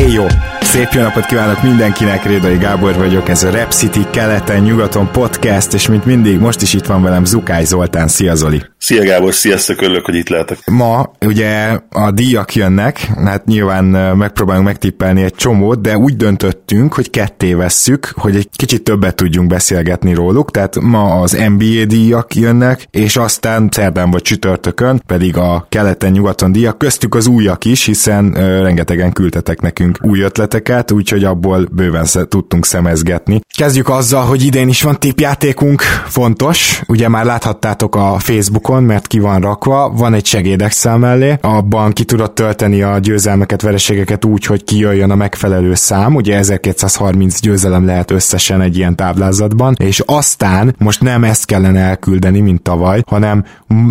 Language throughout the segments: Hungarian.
Éjjó! Szép jó napot kívánok mindenkinek, Rédai Gábor vagyok, ez a Rap City keleten-nyugaton podcast, és mint mindig, most is itt van velem Zukály Zoltán. Szia Zoli! Szia Gábor, sziasztok, örülök, hogy itt lehetek. Ma ugye a díjak jönnek, hát nyilván megpróbálunk megtippelni egy csomót, de úgy döntöttünk, hogy ketté vesszük, hogy egy kicsit többet tudjunk beszélgetni róluk, tehát ma az NBA díjak jönnek, és aztán szerdán vagy csütörtökön pedig a keleten-nyugaton díjak, köztük az újak is, hiszen rengetegen küldtetek nekünk új ötleteket, úgyhogy abból bőven tudtunk szemezgetni. Kezdjük azzal, hogy idén is van tippjátékunk, fontos, ugye már láthattátok a Facebookon, mert ki van rakva, van egy segédexcel mellé, abban ki tudod tölteni a győzelmeket, vereségeket úgy, hogy kijöjjön a megfelelő szám, ugye 1230 győzelem lehet összesen egy ilyen táblázatban, és aztán most nem ezt kellene elküldeni, mint tavaly, hanem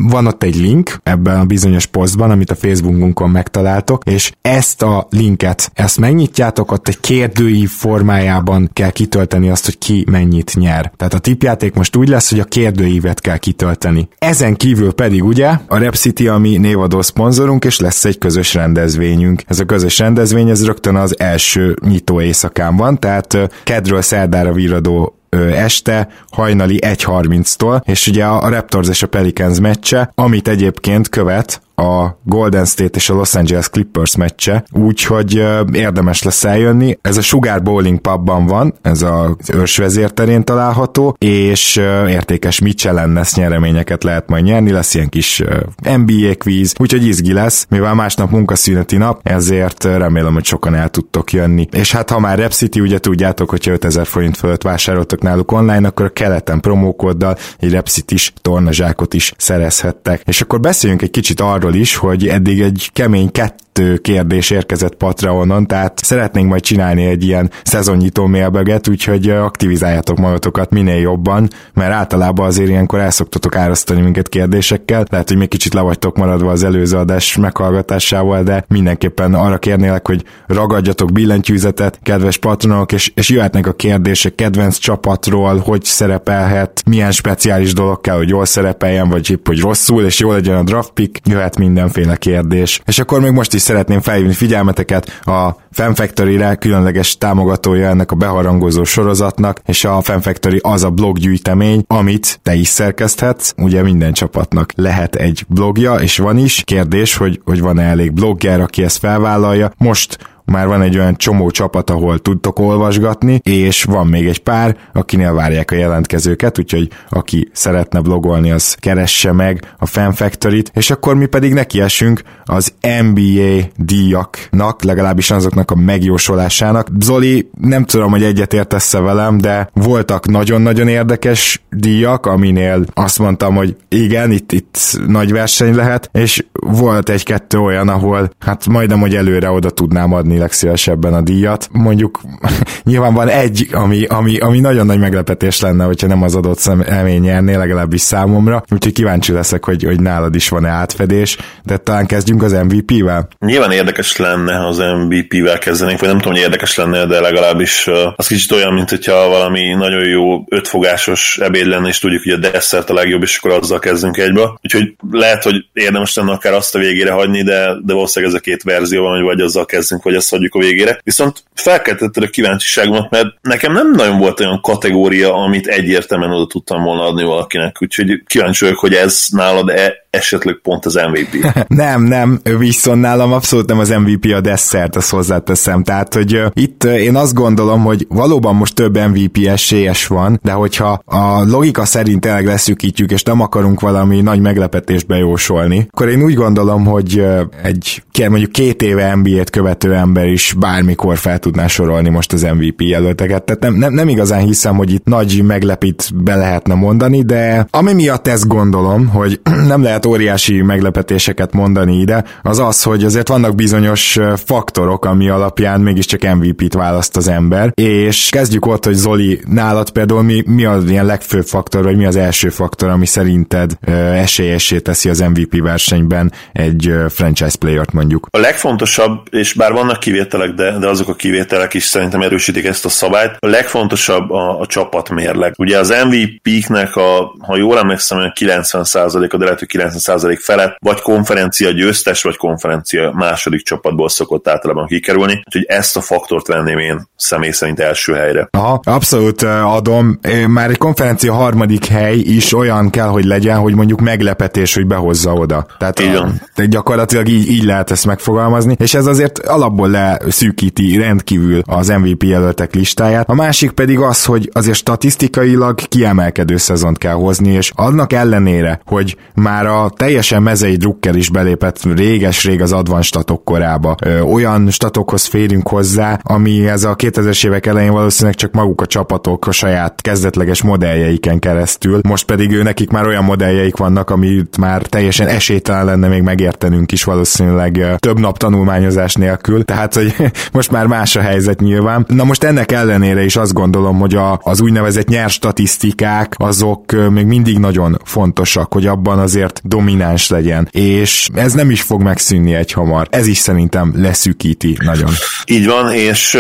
van ott egy link ebben a bizonyos posztban, amit a Facebookunkon megtaláltok, és ezt a linket, ezt megnyitjátok, ott egy kérdőív formájában kell kitölteni azt, hogy ki mennyit nyer. Tehát a tippjáték most úgy lesz, hogy a kérdőívet kell kitölteni. Ezen kívül pedig ugye a Rap City, ami névadó szponzorunk, és lesz egy közös rendezvényünk. Ez a közös rendezvény, ez rögtön az első nyitó éjszakán van, tehát kedről szerdára virradó este, hajnali 1:30-tól, és ugye a Raptors és a Pelicans meccse, amit egyébként követ a Golden State és a Los Angeles Clippers meccse, úgyhogy érdemes lesz eljönni. Ez a Sugar Bowling Pubban van, ez az Őrsvezér terén található, és értékes Mitchell-Ness nyereményeket lehet majd nyerni, lesz ilyen kis NBA quiz, úgyhogy izgi lesz, mivel másnap munkaszüneti nap, ezért remélem, hogy sokan el tudtok jönni. És hát ha már Rap City, ugye tudjátok, hogyha 5000 forint fölött vásároltok náluk online, akkor a keleten promókoddal egy Rap City-s tornazsákot is szerezhettek. És akkor beszéljünk egy kicsit arról is, hogy eddig egy kemény kettő kérdés érkezett Patreonon, tehát szeretnénk majd csinálni egy ilyen szezonnyitó mailbaget, úgyhogy aktivizáljátok magatokat minél jobban, mert általában azért ilyenkor el szoktatok árasztani minket kérdésekkel, lehet, hogy még kicsit le vagytok maradva az előző adás meghallgatásával, de mindenképpen arra kérnélek, hogy ragadjatok billentyűzetet, kedves patronok, és jöhetnek a kérdések kedvenc csapatról, hogy szerepelhet, milyen speciális dolog kell, hogy jól szerepeljen, vagy épp, hogy rosszul, és jól legyen a draft pick, jöhet mindenféle kérdés. És akkor még most is szeretném felhívni figyelmeteket a Fan Factory-re, különleges támogatója ennek a beharangozó sorozatnak, és a Fan Factory az a bloggyűjtemény, amit te is szerkeszthetsz. Ugye minden csapatnak lehet egy blogja, és van is. Kérdés, hogy van-e elég blogger, aki ezt felvállalja. Most már van egy olyan csomó csapat, ahol tudtok olvasgatni, és van még egy pár, akinél várják a jelentkezőket, úgyhogy aki szeretne blogolni, az keresse meg a Fan Factory-t, és akkor mi pedig nekiesünk az NBA díjaknak, legalábbis azoknak a megjósolásának. Zoli, nem tudom, hogy egyetértesz-e velem, de voltak nagyon-nagyon érdekes díjak, aminél azt mondtam, hogy igen, itt nagy verseny lehet, és volt egy-kettő olyan, ahol hát majdnem, hogy előre oda tudnám adni legszívesebben a díjat. Mondjuk nyilván van egy, ami nagyon nagy meglepetés lenne, hogyha nem az adott személy nyerné, legalábbis számomra. Úgyhogy kíváncsi leszek, hogy nálad is van-e átfedés, de talán kezdjünk az MVP-vel. Nyilván érdekes lenne, ha az MVP-vel kezdenénk, vagy nem tudom, hogy érdekes lenne, de legalábbis az kicsit olyan, mint hogyha valami nagyon jó ötfogásos ebéd lenne, és tudjuk, hogy a desszert a legjobb, és akkor azzal kezdünk egyből. Úgyhogy lehet, hogy érdemes lenne akár azt a végére hagyni, de valószínűleg ez a két verzió van, hogy vagy azzal kezdünk, vagy ezt hagyjuk a végére. Viszont felkeltetted a kíváncsiságomat, mert nekem nem nagyon volt olyan kategória, amit egyértelműen oda tudtam volna adni valakinek, úgyhogy kíváncsi vagyok, hogy ez nálad esetleg pont az MVP. nem, viszont nálam abszolút nem az MVP a desszert, azt hozzáteszem. Tehát, hogy itt én azt gondolom, hogy valóban most több MVP esélyes van, de hogyha a logika szerint tényleg leszűkítjük, és nem akarunk valami nagy meglepetést bejósolni, akkor én úgy gondolom, hogy egy mondjuk 2 éve NBA-t követő ember is bármikor fel tudná sorolni most az MVP jelölteket. Tehát nem igazán hiszem, hogy itt nagy meglepít be lehetne mondani, de ami miatt ezt gondolom, hogy nem lehet óriási meglepetéseket mondani ide, az, hogy azért vannak bizonyos faktorok, ami alapján mégiscsak MVP-t választ az ember, és kezdjük ott, hogy Zoli, nálad például mi az ilyen legfőbb faktor, vagy mi az első faktor, ami szerinted esélyessé teszi az MVP versenyben egy franchise playert mondjuk? A legfontosabb, és bár vannak kivételek, de azok a kivételek is szerintem erősítik ezt a szabályt, a legfontosabb a csapatmérleg. Ugye az MVP-knek ha jól emlékszem, a 90%-a, de lehet, hogy 90% felett, vagy konferencia győztes, vagy konferencia második csapatból szokott általában kikerülni, úgyhogy ezt a faktort venném én személy szerint első helyre. Aha, abszolút adom. Már egy konferencia harmadik hely is olyan kell, hogy legyen, hogy mondjuk meglepetés, hogy behozza oda. Tehát gyakorlatilag így lehet ezt megfogalmazni, és ez azért alapból leszűkíti rendkívül az MVP jelöltek listáját. A másik pedig az, hogy azért statisztikailag kiemelkedő szezont kell hozni, és annak ellenére, hogy már a teljesen mezei drukkel is belépett réges-rég az advanced statok korába. Olyan statokhoz férünk hozzá, ami ez a 2000-es évek elején valószínűleg csak maguk a csapatok a saját kezdetleges modelljeiken keresztül. Most pedig nekik már olyan modelljeik vannak, amit már teljesen esélytelen lenne még megértenünk is valószínűleg több nap tanulmányozás nélkül. Tehát, hogy most már más a helyzet nyilván. Na most ennek ellenére is azt gondolom, hogy az úgynevezett nyers statisztikák, azok még mindig nagyon fontosak, hogy abban azért domináns legyen. És ez nem is fog megszűnni egyhamar. Ez is szerintem leszűkíti nagyon. Így van, és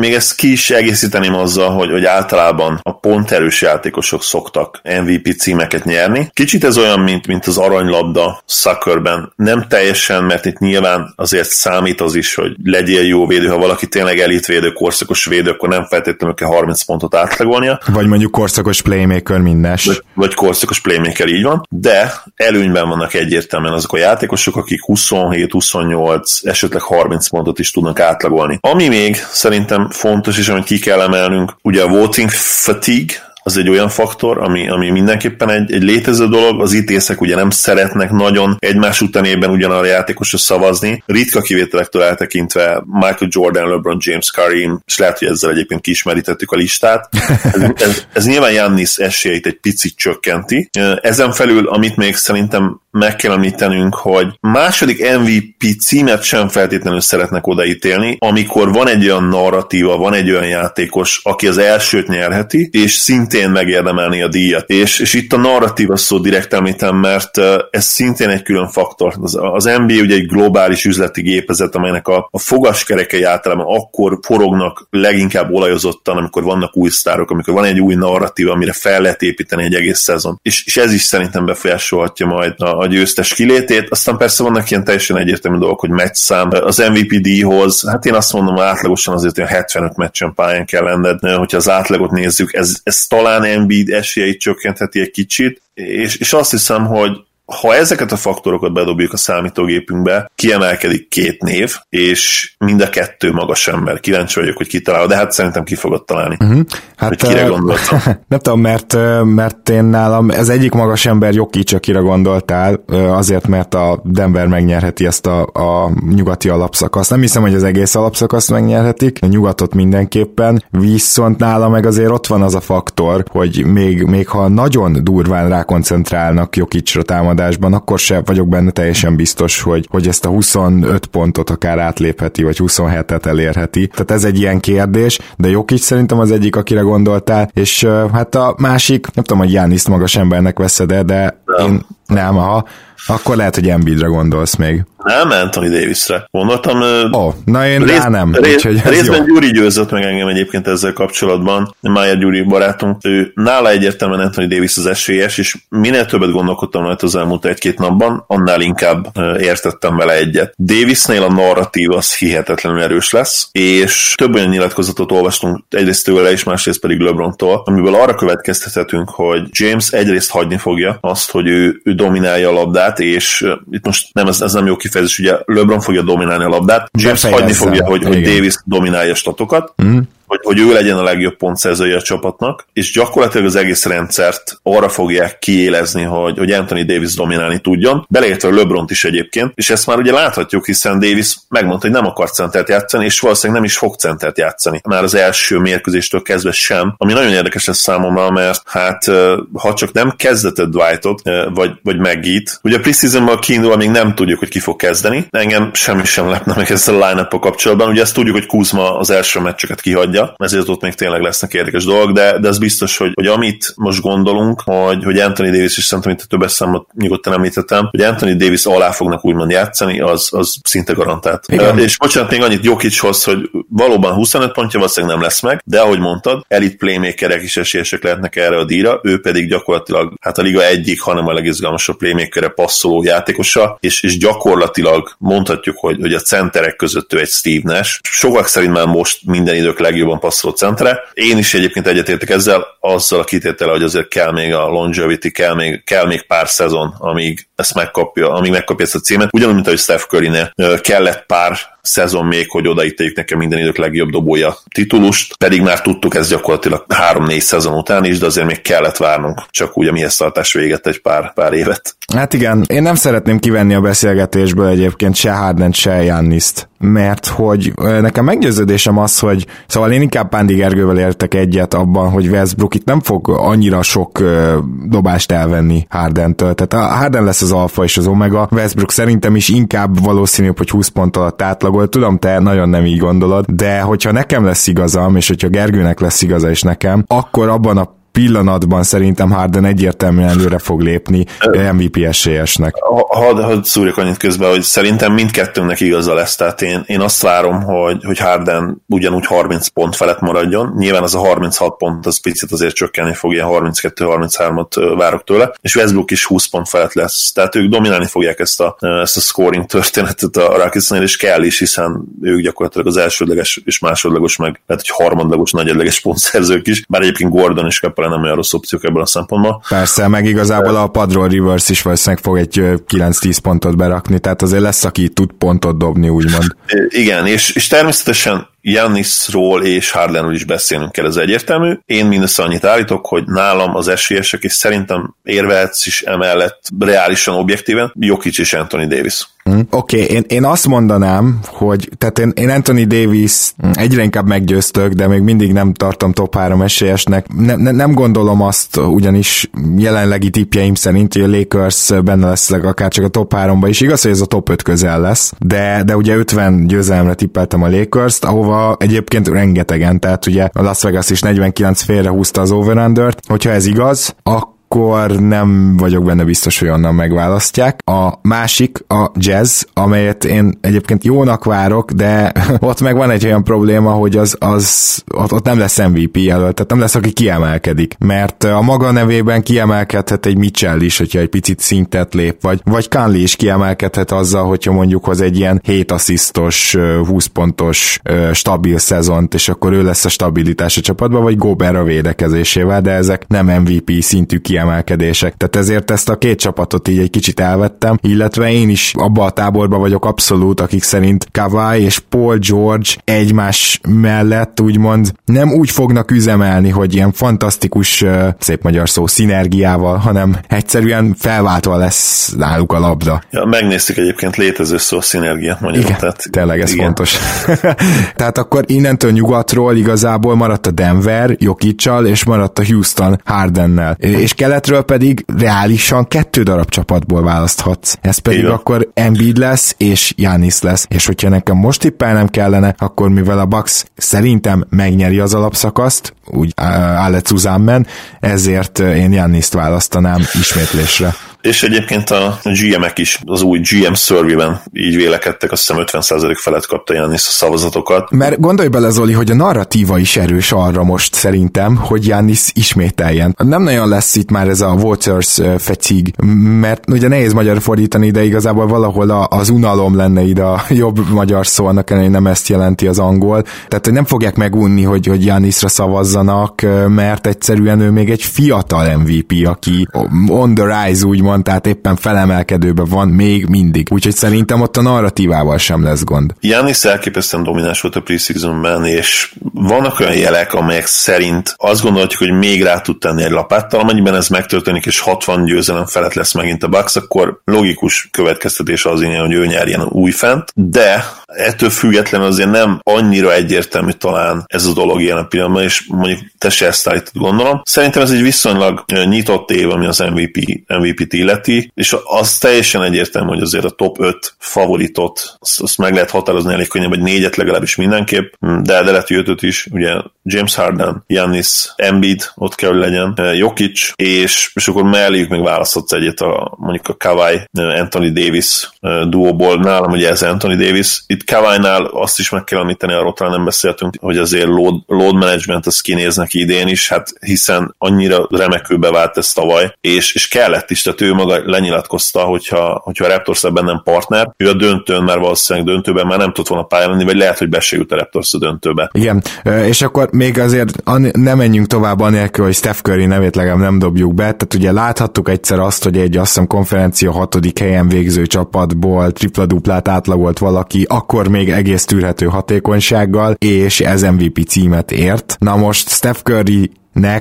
még ezt ki is egészíteném azzal, hogy általában a ponterős játékosok szoktak MVP címeket nyerni. Kicsit ez olyan, mint az aranylabda soccerben. Nem teljesen, mert itt nyilván azért számít az is, hogy legyél jó védő. Ha valaki tényleg elitvédő, korszakos védő, akkor nem feltétlenül kell 30 pontot átlagolnia. Vagy mondjuk korszakos playmaker mindes. Vagy korszakos playmaker, így van. De előnyben vannak egyértelműen azok a játékosok, akik 27-28, esetleg 30 pontot is tudnak átlagolni. Ami még szerintem fontos, és amit ki kell emelnünk, ugye a voting fatigue, az egy olyan faktor, ami mindenképpen egy létező dolog. Az ítészek ugye nem szeretnek nagyon egymás utánében ugyanarra játékosra szavazni. Ritka kivételektől eltekintve Michael Jordan, LeBron James, Karim, és lehet, hogy ezzel egyébként kiismerítettük a listát. Ez nyilván Giannis esélyét egy picit csökkenti. Ezen felül, amit még szerintem meg kell említenünk, hogy második MVP címet sem feltétlenül szeretnek odaítélni, amikor van egy olyan narratíva, van egy olyan játékos, aki az elsőt nyerheti, és szintén megérdemelni a díjat. És itt a narratíva szó direkt említem, mert ez szintén egy külön faktor. Az NBA ugye egy globális üzleti gépezet, amelynek a fogaskerekei általában akkor forognak leginkább olajozottan, amikor vannak új sztárok, amikor van egy új narratíva, amire fel lehet építeni egy egész szezon. És ez is szerintem befolyásolhatja majd a győztes kilétét. Aztán persze vannak ilyen teljesen egyértelmű dolgok, hogy meccszám az MVP-díjhoz, hát én azt mondom, átlagosan azért olyan 75 meccsen pályán kell lenned, hogyha az átlagot nézzük, ez talán Embiid esélyeit csökkentheti egy kicsit, és azt hiszem, hogy ha ezeket a faktorokat bedobjuk a számítógépünkbe, kiemelkedik 2 név, és mind a 2 magas ember. Kíváncsi vagyok, hogy kitalálod, de hát szerintem ki fogod találni. Hát, hogy kire gondoltam? Nem tudom, mert én nálam ez egyik magas ember Jokic, akire gondoltál, azért, mert a Denver megnyerheti ezt a nyugati alapszakaszt. Nem hiszem, hogy az egész alapszakaszt megnyerhetik, a nyugatot mindenképpen, viszont nálam meg azért ott van az a faktor, hogy még ha nagyon durván rákoncentrálnak Jokicra támad, akkor sem vagyok benne teljesen biztos, hogy ezt a 25 pontot akár átlépeti, vagy 27-et elérheti. Tehát ez egy ilyen kérdés, de Jokic szerintem az egyik, akire gondoltál, és hát a másik, nem tudom, hogy Gianniszt magas embernek veszed el, de én nem, akkor lehet, hogy Embiidre gondolsz még. Nem, Anthony Davisre. Gondoltam... Na én nem. Részben Gyuri győzött meg engem egyébként ezzel kapcsolatban. Májer Gyuri barátunk, ő nála egyértelműen Anthony Davis az esélyes, és minél többet gondolkodtam rajta az elmúlt 1-2 napban, annál inkább értettem vele egyet. Davisnél a narratív az hihetetlenül erős lesz, és több olyan nyilatkozatot olvastunk, egyrészt tőle és másrészt pedig LeBrontól, amiből arra következtethetünk, hogy James egyrészt hagyni fogja azt, hogy ő dominálja a labdát, és itt most nem, ez nem jó kifejezés, ugye LeBron fogja dominálni a labdát, James hagyni fogja, hogy Davis dominálja statokat, hogy ő legyen a legjobb pontszerzője a csapatnak, és gyakorlatilag az egész rendszert arra fogják kiélezni, hogy Anthony Davis dominálni tudjon, beleértve LeBront is egyébként, és ezt már ugye láthatjuk, hiszen Davis megmondta, hogy nem akar centert játszani, és valószínűleg nem is fog centert játszani. Már az első mérkőzéstől kezdve sem, ami nagyon érdekes lesz számomra, mert hát ha csak nem kezdeted Dwightot, vagy Maggie-t, ugye a preseasonban kiindulva még nem tudjuk, hogy ki fog kezdeni, engem semmi sem lepne meg ezzel a line-up-a kapcsolatban, ugye ezt tudjuk, hogy Kuzma az első meccseket kihagyja, ezért ott még tényleg lesznek érdekes dolgok, de ez biztos, hogy amit most gondolunk, hogy Anthony Davis, és szerintem itt a többes számot nyugodtan említettem, hogy Anthony Davis alá fognak úgymond játszani, az szinte garantált. És bocsánat, még annyit Jokichoz, hogy valóban 25 pontja valószínűleg nem lesz meg, de ahogy mondtad, elite playmakerek is esélyesek lehetnek erre a díjra, ő pedig gyakorlatilag hát a liga egyik, hanem a legizgalmasabb playmakerre passzoló játékosa, és gyakorlatilag mondhatjuk, hogy a centerek között ő egy Steve Nash. Sokak szerint már most minden idők legjobb passzoló centre. Én is egyébként egyetértek ezzel, azzal a kitétele, hogy azért kell még a longevity, kell még pár szezon, amíg megkapja ezt a címet. Ugyanúgy, mint ahogy Steph Currynél kellett pár szezon még, hogy odaítéljük nekem minden idők legjobb dobója titulust, pedig már tudtuk ezt gyakorlatilag 3-4 szezon után is, de azért még kellett várnunk, csak úgy a mihez tartás véget egy pár évet. Hát igen, én nem szeretném kivenni a beszélgetésből egyébként se Harden, se Giannist, mert hogy nekem meggyőződésem az, hogy szóval én inkább Pándi Gergővel értek egyet abban, hogy Westbrook itt nem fog annyira sok dobást elvenni Hardentől, tehát a Harden lesz az alfa és az omega, Westbrook szerintem is inkább valószínűbb, hogy 20 pont alatt átlagol, tudom, te nagyon nem így gondolod, de hogyha nekem lesz igazam, és hogyha Gergőnek lesz igaza is nekem, akkor abban a pillanatban szerintem Harden egyértelműen előre fog lépni MVP esélyesnek. Hadd szúrjak annyit közben, hogy szerintem mindkettőnknek igaza lesz, tehát én azt várom, hogy Harden ugyanúgy 30 pont felett maradjon, nyilván az a 36 pont az picit azért csökkenni fog, ilyen 32-33-at várok tőle, és Westbrook is 20 pont felett lesz, tehát ők dominálni fogják ezt a scoring történetet a Rocketsnél, és kell is, hiszen ők gyakorlatilag az elsődleges és másodlagos, meg lehet, hogy harmadlagos, negyedleges pontszerzők is, bár egyébként Gordon is nem olyan rossz opciók ebben a szempontban. Persze, meg igazából a padról Rivers is valószínűleg fog egy 9-10 pontot berakni, tehát azért lesz, aki tud pontot dobni, úgymond. Igen, és természetesen Giannisról és Hardenről is beszélnünk kell, ez egyértelmű. Én mindössze annyit állítok, hogy nálam az esélyesek, és szerintem érvehetsz is emellett reálisan, objektíven, Jokic és Anthony Davis. Oké, én azt mondanám, hogy tehát én Anthony Davis egyre inkább meggyőztök, de még mindig nem tartom top 3 esélyesnek. Nem gondolom azt, ugyanis jelenlegi tippjeim szerint, hogy a Lakers benne lesz akárcsak a top 3-ba is. Igaz, hogy ez a top 5 közel lesz, de ugye 50 győzelemre tippeltem a Lakers-t, ahova egyébként rengetegen, tehát ugye a Las Vegas is 49 félre húzta az over-undert. Hogyha ez igaz, akkor nem vagyok benne biztos, hogy onnan megválasztják. A másik, a Jazz, amelyet én egyébként jónak várok, de ott meg van egy olyan probléma, hogy ott nem lesz MVP jelölt, tehát nem lesz, aki kiemelkedik. Mert a maga nevében kiemelkedhet egy Mitchell is, hogyha egy picit szintet lép, vagy Conley is kiemelkedhet azzal, hogyha mondjuk hoz egy ilyen 7 asszisztos, 20 pontos stabil szezont, és akkor ő lesz a stabilitás a csapatban, vagy Gober a védekezésével, de ezek nem MVP szintű kiemelkedések. Tehát ezért ezt a két csapatot így egy kicsit elvettem, illetve én is abba a táborba vagyok abszolút, akik szerint Kawai és Paul George egymás mellett úgymond nem úgy fognak üzemelni, hogy ilyen fantasztikus, szép magyar szó, szinergiával, hanem egyszerűen felváltva lesz náluk a labda. Ja, megnéztük egyébként létező szó, szinergia, mondjuk. Igen, tehát, tényleg ez igen. Fontos. Tehát akkor innentől nyugatról igazából maradt a Denver Jokic-sal, és maradt a Houston Hardennel. És keletről pedig reálisan 2 darab csapatból választhatsz. Ez pedig igen. Akkor Embiid lesz, és Giannis lesz. És hogyha nekem most tippelnem kellene, akkor mivel a Bucks szerintem megnyeri az alapszakaszt, úgy Alec Uzammen, ezért én Giannist választanám ismétlésre. És egyébként a GM-ek is az új GM survey-ben így vélekedtek, azt hiszem 50% felett kapta Giannis a szavazatokat. Mert gondolj bele, Zoli, hogy a narratíva is erős arra most szerintem, hogy Giannis ismételjen. Nem nagyon lesz itt már ez a Waters fatigue, mert ugye nehéz magyar fordítani, de igazából valahol az unalom lenne ide a jobb magyar szó, annak ellenére nem ezt jelenti az angol. Tehát hogy nem fogják megunni, hogy Giannisra szavazzanak, mert egyszerűen ő még egy fiatal MVP, aki on the rise, úgy van, tehát éppen felemelkedőben van még mindig. Úgyhogy szerintem ott a narratívával sem lesz gond. Giannis elképesztően domináns volt a preseasonben, és vannak olyan jelek, amelyek szerint azt gondolhatjuk, hogy még rá tud tenni egy lapáttal, amennyiben ez megtörténik, és 60 győzelem felett lesz megint a Bucks, akkor logikus következtetés az innen, hogy ő nyerjen újfent, de ettől függetlenül azért nem annyira egyértelmű talán ez a dolog ilyen a pillanatban, és mondjuk te se ezt állítod, gondolom. Szerintem ez egy viszonylag nyitott év, ami az MVP-t illeti, és az teljesen egyértelmű, hogy azért a top 5 favoritot, azt meg lehet határozni elég könnyen, vagy négyet legalábbis mindenképp, de lehet, hogy ötöt is, ugye James Harden, Giannis, Embiid, ott kell, hogy legyen, Jokic, és akkor melléjük meg választhatsz egyet a, mondjuk a Kawai, Anthony Davis duóból, nálam ugye ez Anthony Davis. Itt Kawai-nál azt is meg kell említeni, arról talán nem beszéltünk, hogy azért load management az kinéz neki idén is, hát hiszen annyira remekül bevált ez tavaly, és kellett is, tehát ő maga lenyilatkozta, hogyha a Raptors ebben nem partner, ő a döntőn már valószínűleg döntőben már nem tudott volna pályán lenni, vagy lehet, hogy be se jut a Raptors a döntőbe. Igen, és akkor még azért nem menjünk tovább anélkül, hogy Steph Curry nevét legalább nem dobjuk be, tehát ugye láthattuk egyszer azt, hogy egy azt hiszem konferencia 6. helyen végző csapatból tripla-duplát átlagolt valaki, akkor még egész tűrhető hatékonysággal, és ez MVP címet ért. Na most Steph Curry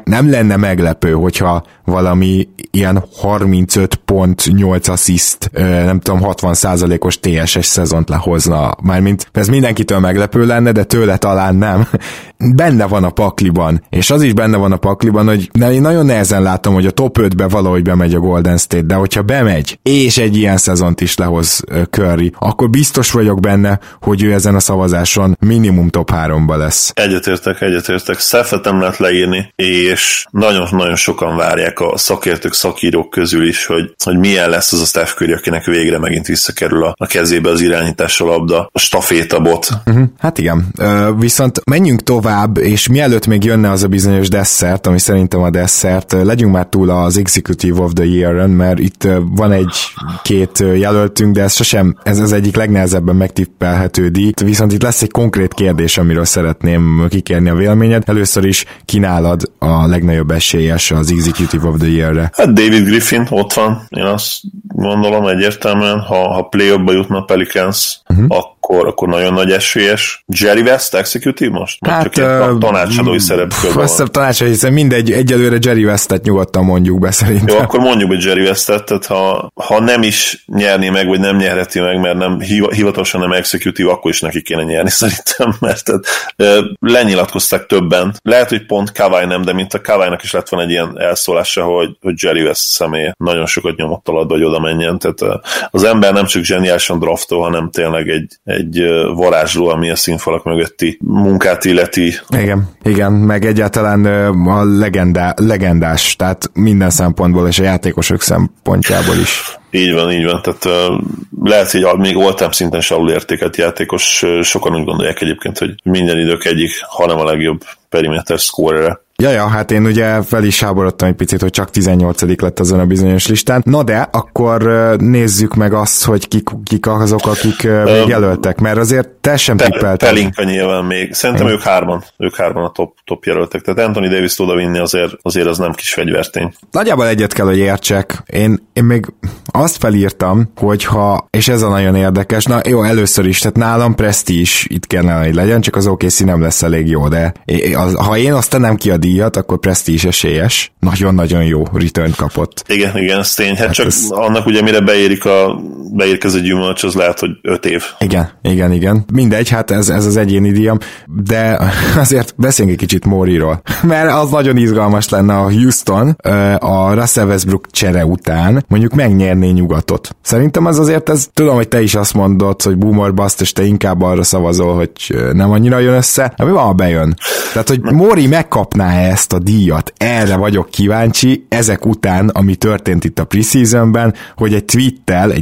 nem lenne meglepő, hogyha valami ilyen 35.8 assziszt, nem tudom, 60%-os TSS szezont lehozna. Mármint ez mindenkitől meglepő lenne, de tőle talán nem. Benne van a pakliban, és az is benne van a pakliban, hogy én nagyon nehezen látom, hogy a top 5-be valahogy bemegy a Golden State, de hogyha bemegy, és egy ilyen szezont is lehoz Curry, akkor biztos vagyok benne, hogy ő ezen a szavazáson minimum top 3-ba lesz. Egyetértek. Seffet nem lehet leírni, és nagyon-nagyon sokan várják a szakértők, szakírók közül is, hogy milyen lesz az a Steph Curry, akinek végre megint visszakerül a kezébe az irányítás, a labda, a stafétabot. Hát igen, viszont menjünk tovább, és mielőtt még jönne az a bizonyos desszert, ami szerintem a desszert, legyünk már túl az Executive of the Year-en, mert itt van egy-két jelöltünk, de ez az egyik legnehezebben megtippelhető díj, viszont itt lesz egy konkrét kérdés, amiről szeretném kikérni a véleményed. Először is kínálad a legnagyobb esélyes az Executive of the Year-re. Hát David Griffin ott van, én azt gondolom egyértelműen, ha play-offba jutna a Pelicans, akkor nagyon nagy esélyes. Jerry West executive most? Hát tanácsadói szerepkörben van. Azt a tanácsadói, hiszen mindegy, egyelőre Jerry Westet nyugodtan mondjuk be szerintem. Jó, akkor mondjuk be Jerry Westet, tehát ha nem is nyerné meg, vagy nem nyerheti meg, mert nem hivatalosan nem executive, akkor is neki kéne nyerni szerintem, mert lenyilatkozták többen. Lehet, hogy pont Kawai nem, de mint a Kawai-nak is lett van egy ilyen elszólása, hogy Jerry West személye nagyon sokat nyomott alatt, hogy oda menjen. Tehát az ember nem csak zseniálisan draftol, hanem tényleg egy varázsló, ami a színfalak mögötti munkát illeti. Igen, meg egyáltalán a legendás, tehát minden szempontból és a játékosok szempontjából is. Így van, tehát lehet, hogy még all-time szinten is alulértékelt játékos, sokan úgy gondolják egyébként, hogy minden idők egyik, hanem a legjobb perimeter scorer. Ja, hát én ugye fel is háborodtam egy picit, hogy csak 18. lett azon a bizonyos listán. Na de, akkor nézzük meg azt, hogy kik azok, akik még jelöltek, mert azért te sem tippelted. Pelinka nyilván még. Szerintem ők hárman a top jelöltek. Tehát Anthony Davis odavinni azért az nem kis fegyvertény. Nagyjából egyet kell, hogy értsek. Én még azt felírtam, hogyha, és ez a nagyon érdekes, na jó, először is, tehát nálam Presti is itt kellene, hogy legyen, csak az OKC nem lesz elég jó, de ha én azt nem ki a díjat, akkor Presti is esélyes. Nagyon-nagyon jó return kapott. Igen, ez tény. Hát csak ez... annak ugye mire beérkez a gyümölcs, az lehet, hogy 5 év. Igen. Mindegy, hát ez az egyéni díjam, de azért beszéljünk egy kicsit Móriról, mert az nagyon izgalmas lenne a Houston a Russell Westbrook csere után, mondjuk megnyerné nyugatot. Szerintem az azért, tudom, hogy te is azt mondod, hogy boomer bust, és te inkább arra szavazol, hogy nem annyira jön össze, ami van, bejön. Tehát, hogy Móri megkapná ezt a díjat, erre vagyok kíváncsi, ezek után, ami történt itt a preseasonben, hogy egy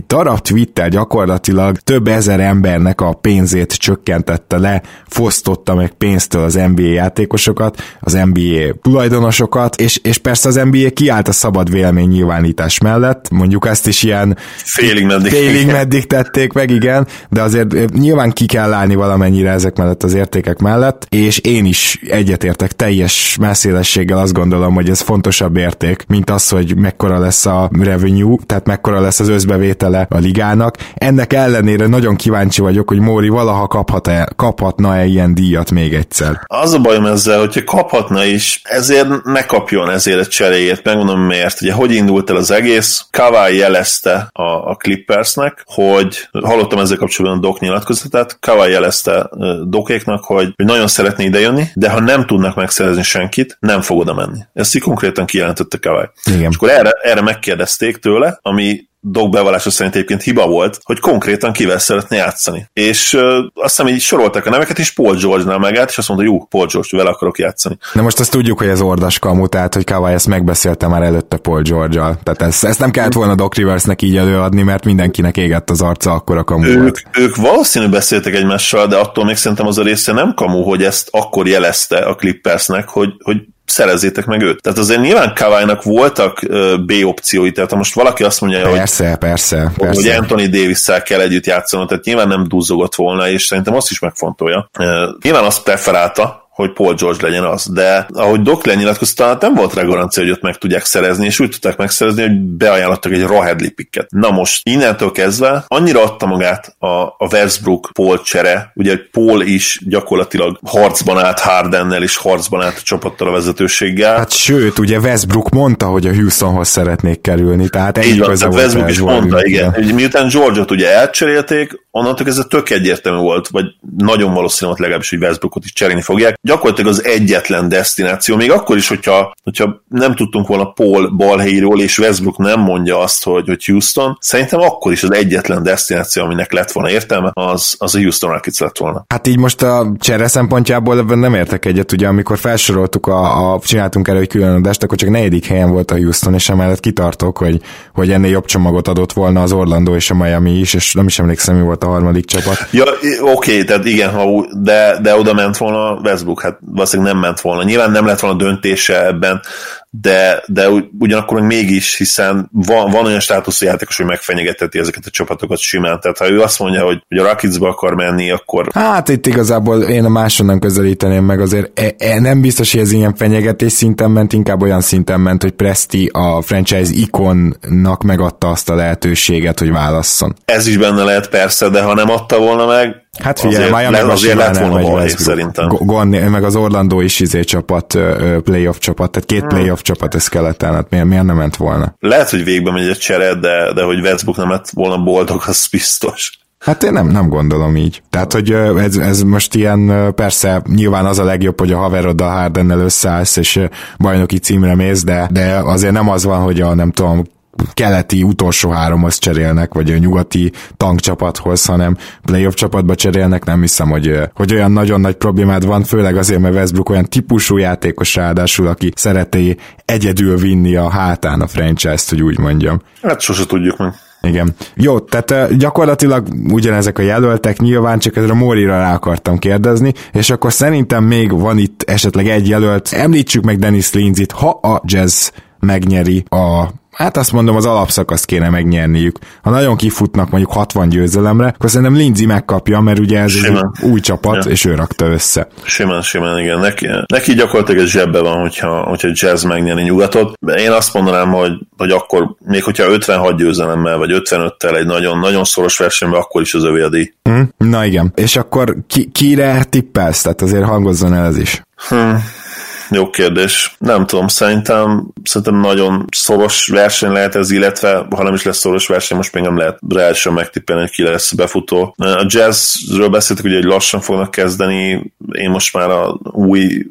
darab tweettel gyakorlatilag több ezer embernek a pénzét csökkentette le, fosztotta meg pénztől az NBA játékosokat, az NBA tulajdonosokat, és persze az NBA kiállt a szabad vélemény nyilvánítás mellett, mondjuk ezt is ilyen félig meddig tették meg, igen, de azért nyilván ki kell állni valamennyire ezek mellett az értékek mellett, és én is egyetértek teljes mászélességgel azt gondolom, hogy ez fontosabb érték, mint az, hogy mekkora lesz a revenue, tehát mekkora lesz az összbevétele a ligának. Ennek ellenére nagyon kíváncsi vagyok, hogy Móri valaha kaphatna-e ilyen díjat még egyszer. Az a bajom ezzel, hogyha kaphatna is, ezért ne kapjon ezért a cseréjét. Megmondom miért. Ugye, hogy indult el az egész? Kawai jelezte a Clippersnek, hogy hallottam ezzel kapcsolatban a Doc nyilatkozatát, Kawai jelezte Docéknak, hogy nagyon szeretné idejönni, de ha nem tudnak megszerezni senkit, nem fog oda menni. Ezt így konkrétan kijelentette Kawai. És akkor erre megkérdezték tőle, ami Doc bevallása szerint egyébként hiba volt, hogy konkrétan kivel szeretné játszani. És azt hiszem, így sorolták a neveket, és Paul George-nál megállt, és azt mondta, jó, Paul George, vele akarok játszani. Na most azt tudjuk, hogy ez ordas kamu, tehát, hogy Kawai ezt megbeszélte már előtte Paul George-al. Tehát ezt nem kellett volna Doc Riversnek így előadni, mert mindenkinek égett az arca, akkor a kamu volt. Ők valószínű beszéltek egymással, de attól még szerintem az a része nem kamu, hogy ezt akkor jelezte a Clippersnek, hogy szerezzétek meg őt. Tehát azért nyilván Kawainak voltak B-opciói, tehát ha most valaki azt mondja, persze. Hogy Anthony Davis-szel kell együtt játszani, tehát nyilván nem duzzogott volna, és szerintem azt is megfontolja. Nyilván azt preferálta, hogy Paul George legyen az, de ahogy Doc lenyilatkozta, nem volt rá garancia, hogy ott meg tudják szerezni, és úgy tudták megszerezni, hogy beajánlottak egy Rahedli picket. Na most, innentől kezdve annyira adta magát a Westbrook-Paul csere, ugye Paul is gyakorlatilag harcban állt Hardennel, és harcban állt a csapattal, a vezetőséggel. Hát sőt, ugye Westbrook mondta, hogy a Houstonhoz szeretnék kerülni, tehát egy köze volt. Westbrook is mondta, igen. Miután George-ot ugye elcserélték, onnantól ez tök egyértelmű volt, vagy nagyon valószínű volt legalábbis, hogy Westbrookot is cserélni fogják. Gyakorlatilag az egyetlen desztináció, még akkor is, hogyha nem tudtunk volna Paul balhelyéről, és Westbrook nem mondja azt, hogy Houston, szerintem akkor is az egyetlen desztináció, aminek lett volna értelme, az a Houston Rockets lett volna. Hát így most a csere szempontjából ebben nem értek egyet, ugye amikor felsoroltuk, csináltunk elő egy külön adást, akkor csak 4. helyen volt a Houston, és emellett kitartok, hogy ennél jobb csomagot adott volna az Orlando és a Miami is, és nem is emlékszem, mi volt a harmadik csapat. Ja, oké, tehát igen, de oda ment volna Westbrook, hát valószínűleg nem ment volna. Nyilván nem lett volna döntése ebben, de ugyanakkor mégis, hiszen van olyan státuszú játékos, hogy megfenyegetheti ezeket a csapatokat simán. Tehát ha ő azt mondja, hogy a Rocketsbe akar menni, akkor... Hát itt igazából én a másonnan közelíteném meg, azért nem biztos, hogy ez ilyen fenyegetés szinten ment, inkább olyan szinten ment, hogy Presti a franchise ikonnak megadta azt a lehetőséget, hogy válasszon. Ez is benne lehet persze, de ha nem adta volna meg, hát figyelj, azért lett volna balhé szerintem. Meg az Orlando is csapat, playoff csapat, tehát 2 playoff csapat, ez kellett el, hát miért nem ment volna? Lehet, hogy végbe megy egy csere, de hogy Westbrook nem lett volna boldog, az biztos. Hát én nem gondolom így. Tehát, hogy ez most ilyen, persze nyilván az a legjobb, hogy a haveroddal Hardennel összeállsz, és bajnoki címre mész, de azért nem az van, hogy keleti utolsó 3-hoz cserélnek, vagy a nyugati tankcsapathoz, hanem playoff csapatba cserélnek, nem hiszem, hogy olyan nagyon nagy problémád van, főleg azért, mert Westbrook olyan típusú játékos ráadásul, aki szereti egyedül vinni a hátán a franchise-t, hogy úgy mondjam. Hát sose tudjuk meg. Igen. Jó, tehát gyakorlatilag ugyanezek a jelöltek, nyilván csak ezre a Mórira rá akartam kérdezni, és akkor szerintem még van itt esetleg egy jelölt. Említsük meg Dennis Lindsay-t, ha a Jazz megnyeri hát azt mondom, az alapszakaszt kéne megnyerniük. Ha nagyon kifutnak mondjuk 60 győzelemre, akkor szerintem Lindsay megkapja, mert ugye ez egy új csapat, ja. És ő rakta össze. Simán, igen. Neki gyakorlatilag egy zsebbe van, hogyha Jazz megnyeri nyugatot. Én azt mondanám, hogy akkor, még hogyha 56 győzelemmel, vagy 55-tel egy nagyon, nagyon szoros versenyben, akkor is az övé a díj. Na igen. És akkor kire tippelsz? Tehát azért hangozzon el ez is. Jó kérdés. Nem tudom, szerintem nagyon szoros verseny lehet ez, illetve ha nem is lesz szoros verseny, most még nem lehet reálisan megtippelni, hogy ki lesz befutó. A Jazzről beszéltek, ugye, hogy lassan fognak kezdeni, én most már a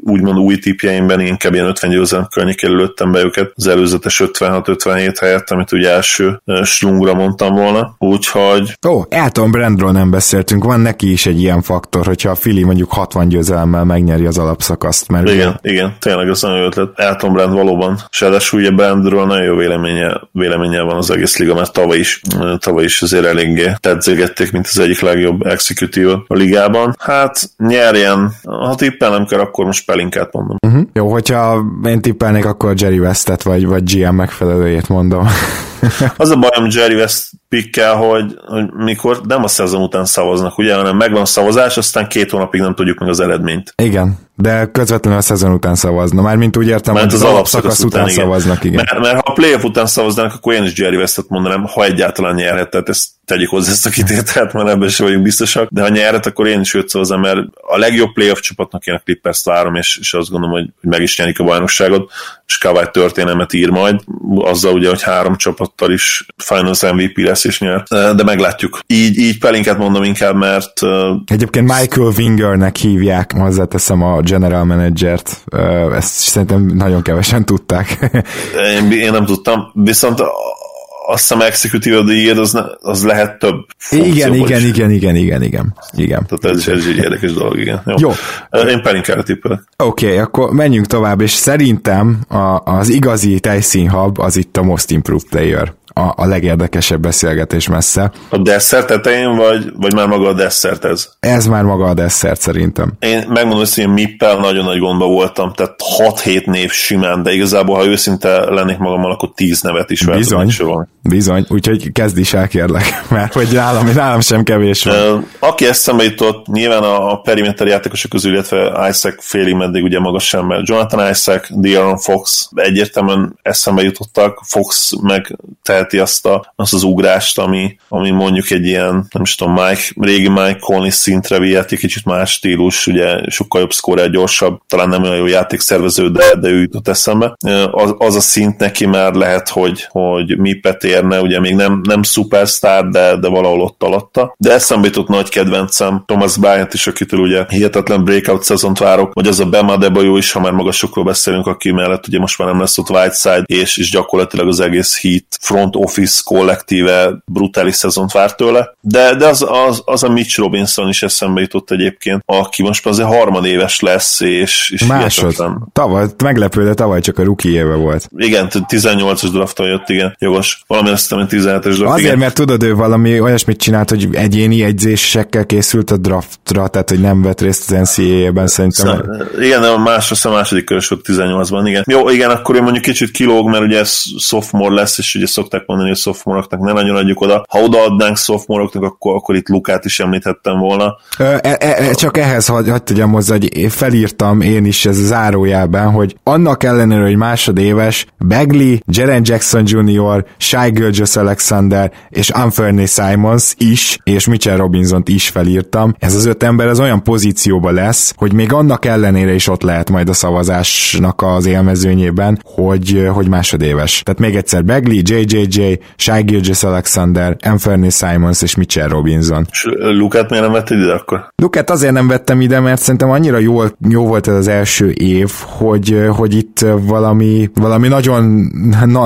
úgymond új tippjeimben inkább ilyen 50 győzelem környékén lőttem be őket, az előzetes 56-57 helyett, amit ugye első slungra mondtam volna, úgyhogy... Elton Brandról nem beszéltünk, van neki is egy ilyen faktor, hogyha a Fili mondjuk 60 győzelemmel megnyeri az alapszakaszt, mert igen. Tényleg ez nagyon jó ötlet. Elton Brand valóban. És ráadásul ugye Brandről nagyon jó véleménye van az egész liga, mert tavaly is azért eléggé tedzégették, mint az egyik legjobb executive a ligában. Hát nyerjen. Ha tippelnem kell, akkor most Pelinkát mondom. Jó, hogyha én tippelnék, akkor Jerry Westet vagy GM megfelelőjét mondom. Az a bajom Jerry West pikkel, hogy mikor nem a szezon után szavaznak, ugye, hanem megvan a szavazás, aztán 2 hónapig nem tudjuk meg az eredményt. Igen, de közvetlenül a szezon után szavazna. Mármint úgy értem, mert hogy az alapszakasz után szavaznak, igen. Mert ha a playoff után szavaznának, akkor én is Jerry Westet mondanám, ha egyáltalán nyerhet, tehát ezt tegyük hozzá, ezt a kitételt, mert ebben sem vagyunk biztosak, de ha nyerhet, akkor én is őt szavazom, mert a legjobb playoff csapatnak én a Clippers-t várom, és azt gondolom, hogy meg is nyerik a bajnokságot, és Kawai történelmet ír majd, azzal ugye, hogy 3 csapattal is Finals MVP lesz és nyer, de meglátjuk. Így Pelinket mondom inkább, mert... Egyébként Michael Wingernek hívják, hozzáteszem a general managert, ezt szerintem nagyon kevesen tudták. Én nem tudtam, viszont... Azt hiszem, executive of the year, az lehet több funkcióban. Igen. Tehát ez egy érdekes dolog, igen. Jó. Én Pelinkára tippelek. Oké, akkor menjünk tovább, és szerintem az igazi tejszínhab az itt a Most Improved Player. A legérdekesebb beszélgetés messze. A desszert tetején, vagy már maga a desszert ez? Ez már maga a desszert szerintem. Én megmondom ezt, hogy én Mippel nagyon nagy gondba voltam, tehát 6-7 név simán, de igazából, ha őszinte lennék magammal, akkor 10 nevet is feltudnék sorolni. Bizony, úgyhogy kezd is el, kérlek, mert hogy nálam sem kevés van. Aki eszembe jutott, nyilván a periméter játékosok közül, illetve Isaac félig meddig ugye magas sem, mert Jonathan Isaac, De'Aaron Fox egyértelműen eszembe jutottak, Fox meg azt az ugrást, ami mondjuk egy ilyen, nem is tudom, régi Mike Conley szintre viheti, kicsit más stílus, ugye sokkal jobb szkórer, gyorsabb, talán nem olyan jó játékszervező, de ő jutott eszembe. Az a szint neki már lehet, hogy Mippet érne, ugye még nem szupersztár, de valahol ott alatta. De eszembe jutott nagy kedvencem Thomas Bryant is, akitől ugye hihetetlen breakout szezont várok, vagy az a Bam Adebayo is, ha már magasokról beszélünk, aki mellett ugye most már nem lesz ott Whiteside, és gyakorlatilag az egész Heat front office kollektíve brutális szezont várt tőle, de az a Mitch Robinson is eszembe jutott egyébként, aki most azért 3. éves lesz, és hihetetlen. Tavaly, meglepő, de tavaly csak a rookie éve volt. Igen, 18-as drafton jött, igen, jogos. Valami azt hiszem, hogy 17-es draft. Azért, igen. Mert tudod, ő valami olyasmit csinált, hogy egyéni jegyzésekkel készült a draftra, tehát hogy nem vett részt az NCAA-ben szerintem. Igen, de a második körös volt 18-ban, igen. Jó, igen, akkor ő mondjuk kicsit kilóg, mert ugye ez sophomore lesz, és ugye szokták mondani, hogy sophomore-oknak ne nagyon adjuk oda. Ha odaadnánk sophomore-oknak, akkor itt Lukát is említhettem volna. Csak ehhez hadd tegyem hozzá, hogy felírtam én is ez zárójában, hogy annak ellenére, hogy másodéves, Begley, Jaren Jackson Jr., Shai Gilgeous Alexander és Anthony Simons is, és Mitchell Robinsont is felírtam. Ez az 5 ember az olyan pozícióba lesz, hogy még annak ellenére is ott lehet majd a szavazásnak az élmezőnyében, hogy másodéves. Tehát még egyszer Begley, JJJ, Shai Gilgeous Alexander, Anthony Simons és Mitchell Robinson. És Lukát miért nem vetted ide akkor? Lukát azért nem vettem ide, mert szerintem annyira jó volt ez az első év, hogy itt valami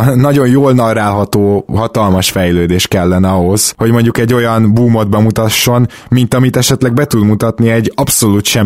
nagyon jól narrálható hatalmas fejlődés kellene ahhoz, hogy mondjuk egy olyan boomot bemutasson, mint amit esetleg be tud mutatni egy abszolút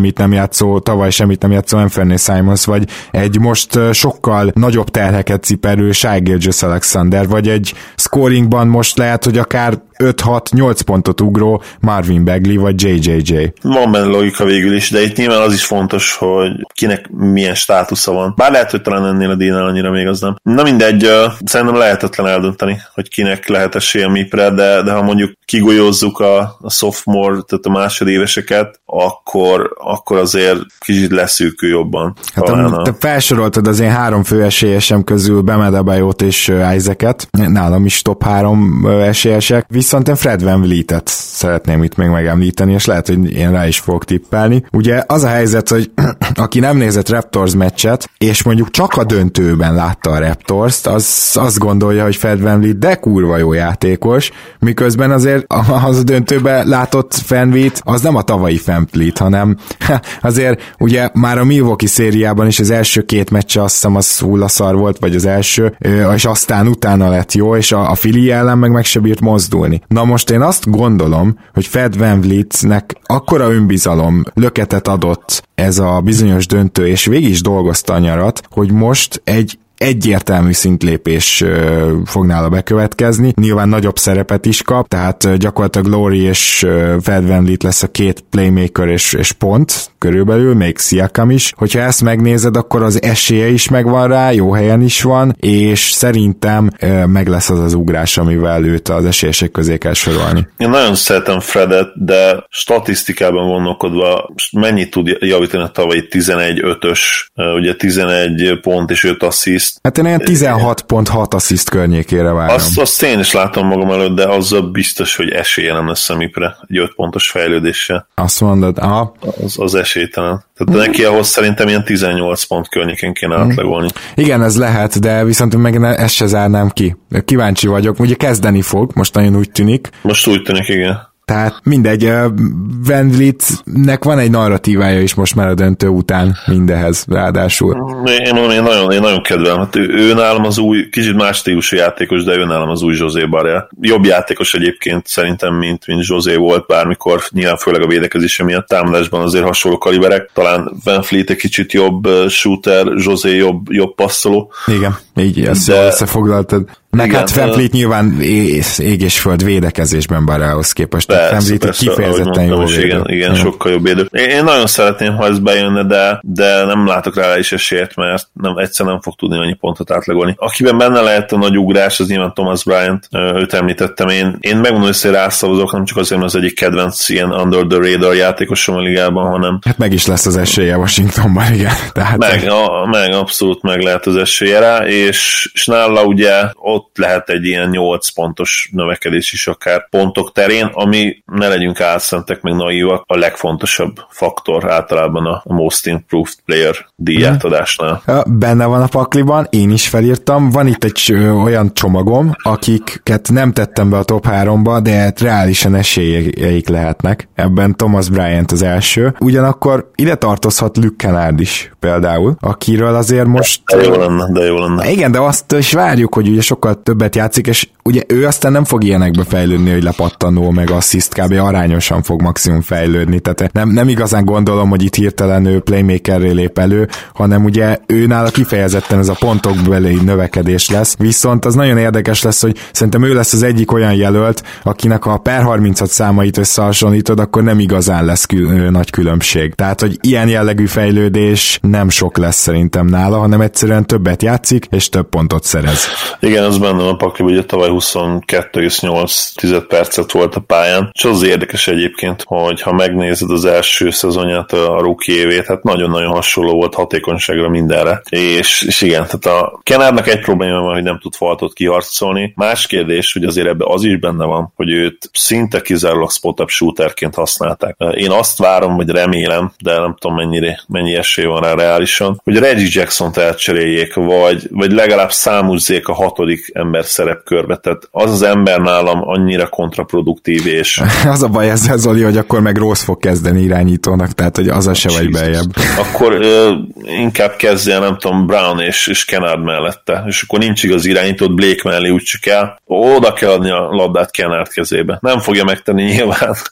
tavaly semmit nem játszó Anthony Simons, vagy egy most sokkal nagyobb terheket cipelő Shai Gilgeous Alexander, vagy egy scoringban most lehet, hogy akár 5-6-8 pontot ugró Marvin Bagley vagy JJJ. Van benne logika végül is, de itt nyilván az is fontos, hogy kinek milyen státusza van. Bár lehet, hogy talán ennél a díjnál annyira még az nem. Na mindegy, szerintem lehetetlen eldönteni, hogy kinek lehet esélye Mipre, de ha mondjuk kigolyózzuk a sophomore, tehát a másodéveseket, akkor azért kicsit leszűkül jobban. Hát te felsoroltad az én 3 fő esélyesem közül Bam Adebayo-t és Isaac-et. Nálam is top 3 esélyesek, viszont én Fred Van Vlietet szeretném itt még megemlíteni, és lehet, hogy én rá is fogok tippelni. Ugye az a helyzet, hogy aki nem nézett Raptors meccset, és mondjuk csak a döntőben látta a Raptors-t, az azt gondolja, hogy Fred Van Vliet de kurva jó játékos, miközben azért az a döntőben látott Van Vliet, az nem a tavalyi Van Vliet, hanem azért ugye már a Milwaukee szériában is az első 2 meccse azt hiszem az hullaszar volt, vagy az első, és aztán utána lett jó, és a Fili ellen meg se bírt mozdulni. Na most én azt gondolom, hogy Fred Van Vlietnek akkora önbizalom löketet adott ez a bizonyos döntő, és végig is dolgozta a nyarat, hogy most egy egyértelmű szintlépés fog nála bekövetkezni. Nyilván nagyobb szerepet is kap, tehát gyakorlatilag Lowry és Fred Van Vliet lesz a két playmaker és pont körülbelül, még Siakam is. Hogyha ezt megnézed, akkor az esélye is megvan rá, jó helyen is van, és szerintem meg lesz az az ugrás, amivel őt az esélyesek közé kell sorolni. Én nagyon szeretem Fredet, de statisztikában gondolkodva mennyit tud javítani a tavalyi 11-5-ös, ugye 11 pont és 5 assziszt. Hát én ilyen 16.6 assziszt környékére várom. Azt én is látom magam előtt, de azzal biztos, hogy esélye nem lesz a Mipre, egy 5 pontos fejlődéssel. Azt mondod, aha. Az esélytelen. Tehát neki ahhoz szerintem ilyen 18 pont környéken kéne átlagolni. Igen, ez lehet, de viszont meg ezt se zárnám ki. Kíváncsi vagyok, ugye kezdeni fog, most nagyon úgy tűnik. Most úgy tűnik, igen. Tehát mindegy, Van Vlietnek van egy narratívája is most már a döntő után mindehez, ráadásul. Én nagyon kedvelem, hát ő nálam az új, kicsit más stílusú játékos, de ő nálam az új José Barrera. Jobb játékos egyébként szerintem, mint José volt bármikor, nyilván főleg a védekezése miatt, támadásban azért hasonló kaliberek, talán Van Vliet egy kicsit jobb shooter, José jobb passzoló. Igen, így ezt jól összefoglaltad. Meg hát Van Vliet nyilván ég és föld védekezésben Barrához képest. Van Vliet kifejezetten jó védő. Igen, sokkal jobb védő. Én nagyon szeretném, ha ez bejönne, de nem látok rá is esélyt, mert egyszerűen nem fog tudni annyi pontot átlagolni. Akiben benne lehet a nagy ugrás, az nyilván Thomas Bryant, őt említettem én. Én megmondom, hogy rászavazok, nem csak azért, mert az egyik kedvenc ilyen under the radar játékosom a ligában, hanem... Hát meg is lesz az esélye Washingtonban, igen. Tehát abszolút meg lehet az esélye rá, és nála ugye ott lehet egy ilyen 8 pontos növekedés is akár pontok terén, ami, ne legyünk álszentek meg naívak, a legfontosabb faktor általában a Most Improved Player díjátadásnál. Benne van a pakliban, én is felírtam, van itt egy olyan csomagom, akiket nem tettem be a top 3-ba, de reálisan esélyeik lehetnek. Ebben Thomas Bryant az első. Ugyanakkor ide tartozhat Lukát is például, akiről azért most... De jó lenne. Igen, de azt is várjuk, hogy ugye sokkal többet játszik, és ugye ő aztán nem fog ilyenekbe fejlődni, hogy lepattanó meg assziszt, kb. Arányosan fog maximum fejlődni, tehát nem igazán gondolom, hogy itt hirtelen ő playmakerré lép elő, hanem ugye őnála kifejezetten ez a pontokbeli növekedés lesz, viszont az nagyon érdekes lesz, hogy szerintem ő lesz az egyik olyan jelölt, akinek ha a per 36 számait összehasonlítod, akkor nem igazán lesz nagy különbség. Tehát, hogy ilyen jellegű fejlődés nem sok lesz szerintem nála, hanem egyszerűen többet játszik, és több pontot szerez. Igen, az benne a pakli, ugye tavaly 22,8 percet volt a pályán, és az érdekes egyébként, hogy ha megnézed az első szezonját, a rookie évét, hát nagyon-nagyon hasonló volt hatékonyságra mindenre, és igen, tehát a Kenárnak egy probléma van, hogy nem tud faltot kiharcolni, más kérdés, hogy azért ebben az is benne van, hogy őt szinte kizárólag spot-up shooterként használták. Én azt várom, vagy remélem, de nem tudom mennyi esély van rá reálisan, hogy Reggie Jackson-t elcseréljék, vagy legalább számúzzék a hatodik ember szerepkörbe, tehát az ember nálam annyira kontraproduktív, és... az a baj ezzel, Zoli, hogy akkor meg Rose fog kezdeni irányítónak, tehát hogy az se vagy beljebb. Akkor inkább kezdje, nem tudom, Brown és Kennard mellette, és akkor nincs igaz irányítót, Blake mellé úgy csak el, oda kell adni a labdát Kennard kezébe. Nem fogja megtenni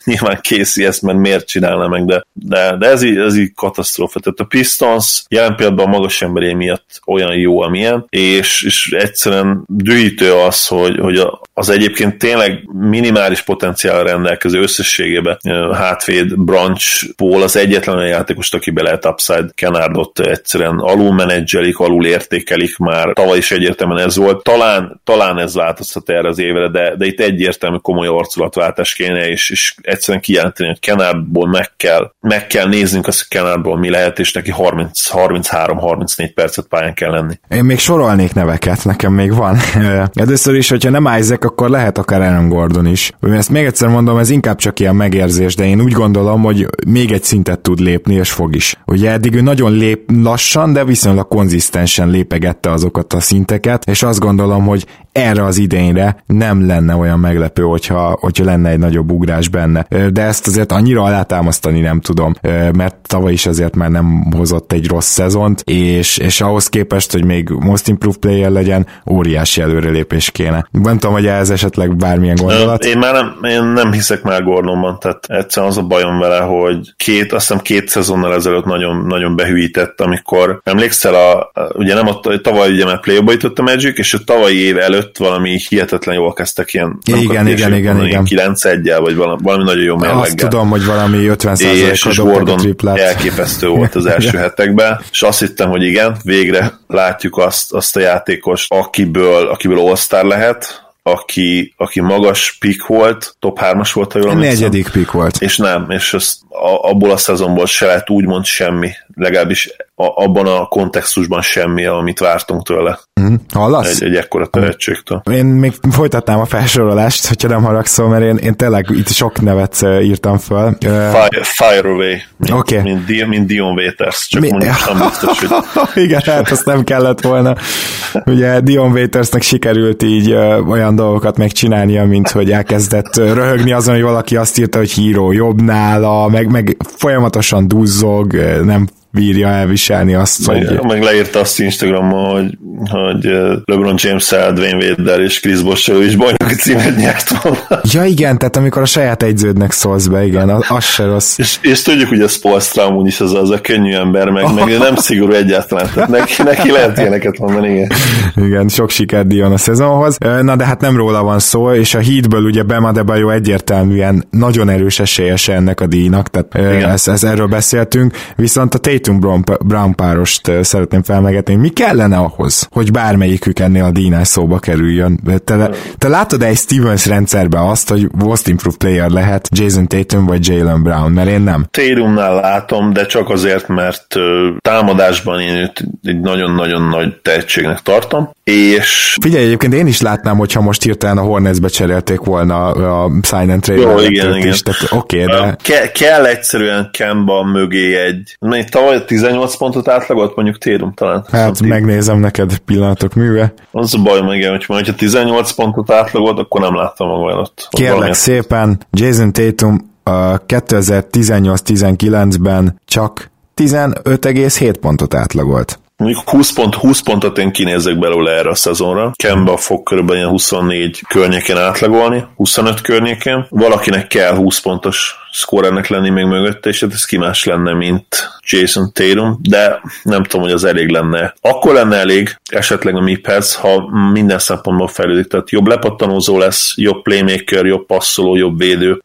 nyilván Casey ezt, mert miért csinálna meg, de ez így katasztrófa. Tehát a Pistons jelen például a magas emberé miatt olyan jó, amilyen, és egyszerűen dühítő az, hogy az egyébként tényleg minimális potenciál rendelkező összességében hátvéd, branchból az egyetlen olyan játékos, aki be lehet upside, Kennardot egyszerűen alulmenedzselik, alulértékelik már, tavaly is egyértelműen ez volt, talán ez változtat erre az évre, de itt egyértelmű komoly arculatváltás kéne, és egyszerűen kijelenteni, hogy Kennardból meg kell néznünk azt, hogy Kennardból mi lehet, és neki 33-34 percet pályán kell lenni. Én még sorolnék neveket, nekem még van. Először is, hogyha nem Isaac, akkor lehet akár Aaron Gordon is. Ezt még egyszer mondom, ez inkább csak ilyen megérzés, de én úgy gondolom, hogy még egy szintet tud lépni, és fog is. Ugye eddig ő nagyon lassan, de viszonylag konzisztensen lépegette azokat a szinteket, és azt gondolom, hogy erre az idényre nem lenne olyan meglepő, hogyha lenne egy nagyobb ugrás benne. De ezt azért annyira alátámasztani nem tudom, mert tavaly is azért már nem hozott egy rossz szezont, és ahhoz képest, hogy még most improved player legyen, óriási előrelépés kéne. Nem tudom, hogy ez esetleg bármilyen gondolat. Én nem hiszek már Gordonban, tehát egyszerűen az a bajom vele, hogy azt hiszem két szezonnal ezelőtt nagyon behűített, amikor emlékszel, ugye nem ott, tavaly ugye már play-ba jutott a Magic, és a tavalyi év előtt valami hihetetlen jól kezdtek ilyen. Igen. 9-1-jel, vagy valami nagyon jó mérleggel. Azt tudom, hogy valami 50%-os dobtak a triplát. Elképesztő volt az első hetekben, és azt hittem, hogy igen, végre látjuk azt a játékost, akiből all-star lehet, aki magas pick volt, top 3-as volt, ha jól emlékszem. 4. pick volt. És nem, és abból a szezonból se lett úgymond semmi, legalábbis abban a kontextusban semmi, amit vártunk tőle. Hallasz? Egy ekkora tehetségtől. Én még folytatnám a felsorolást, hogyha nem haragszol, mert én tényleg itt sok nevet írtam föl. Fire away. Oké. Mint Dion Waiters. Csak mondjuk nem biztos, hogy... Igen, hát azt nem kellett volna. Ugye Dion Waitersnek sikerült így olyan dolgokat megcsinálnia, mint hogy elkezdett röhögni azon, hogy valaki azt írta, hogy híró jobb nála, meg folyamatosan duzzog, nem bírja elviselni azt, hogy... Meg leírta azt Instagramon, hogy LeBron James-el, Dwayne Wade-del és Chris Bosh-el is bajnoki címet nyert volna. Ja igen, tehát amikor a saját egyződnek szólsz be, igen, az se rossz. És tudjuk, hogy a Spoelstra amúgy is az a könnyű ember, meg nem szigorú egyáltalán, tehát neki lehet ilyeneket mondani, igen. Igen, sok sikert Dion a szezonhoz. Na de hát nem róla van szó, és a Heatből ugye Bam Adebayo egyértelműen nagyon erős esélyese ennek a díjnak, tehát erről beszéltünk, viszont a Brown párost szeretném felmegetni, mi kellene ahhoz, hogy bármelyikük ennél a díjnál szóba kerüljön. Te látod egy Stevens rendszerben azt, hogy most improved player lehet Jason Tatum vagy Jaylen Brown, mert én nem. Tatumnál látom, de csak azért, mert támadásban én őt egy nagyon-nagyon nagy tehetségnek tartom, és... Figyelj, egyébként én is látnám, hogyha most hirtelen a Hornetsbe cserélték volna a sign and trade. Jó, igen. Oké, de... Kell egyszerűen Kemba mögé egy... Tavaly 18 pontot átlagolt, mondjuk Tédum talán. Hát megnézem neked pillanatok műve. Az a bajom, igen, hogy majd, ha 18 pontot átlagolt, akkor nem láttam magam ott. Kérlek szépen, Jason Tatum 2018-19-ben csak 15,7 pontot átlagolt. Mondjuk 20 pontot én kinézek belőle erre a szezonra. Kemba fog körülbelül 24 környékén átlagolni, 25 környékén. Valakinek kell 20 pontos szkórernek lenni még mögötte, és ez ki más lenne, mint Jason Tatum, de nem tudom, hogy az elég lenne. Akkor lenne elég, esetleg a Miphez, ha minden szempontból fejlődik, tehát jobb lepattanózó lesz, jobb playmaker, jobb passzoló, jobb védő.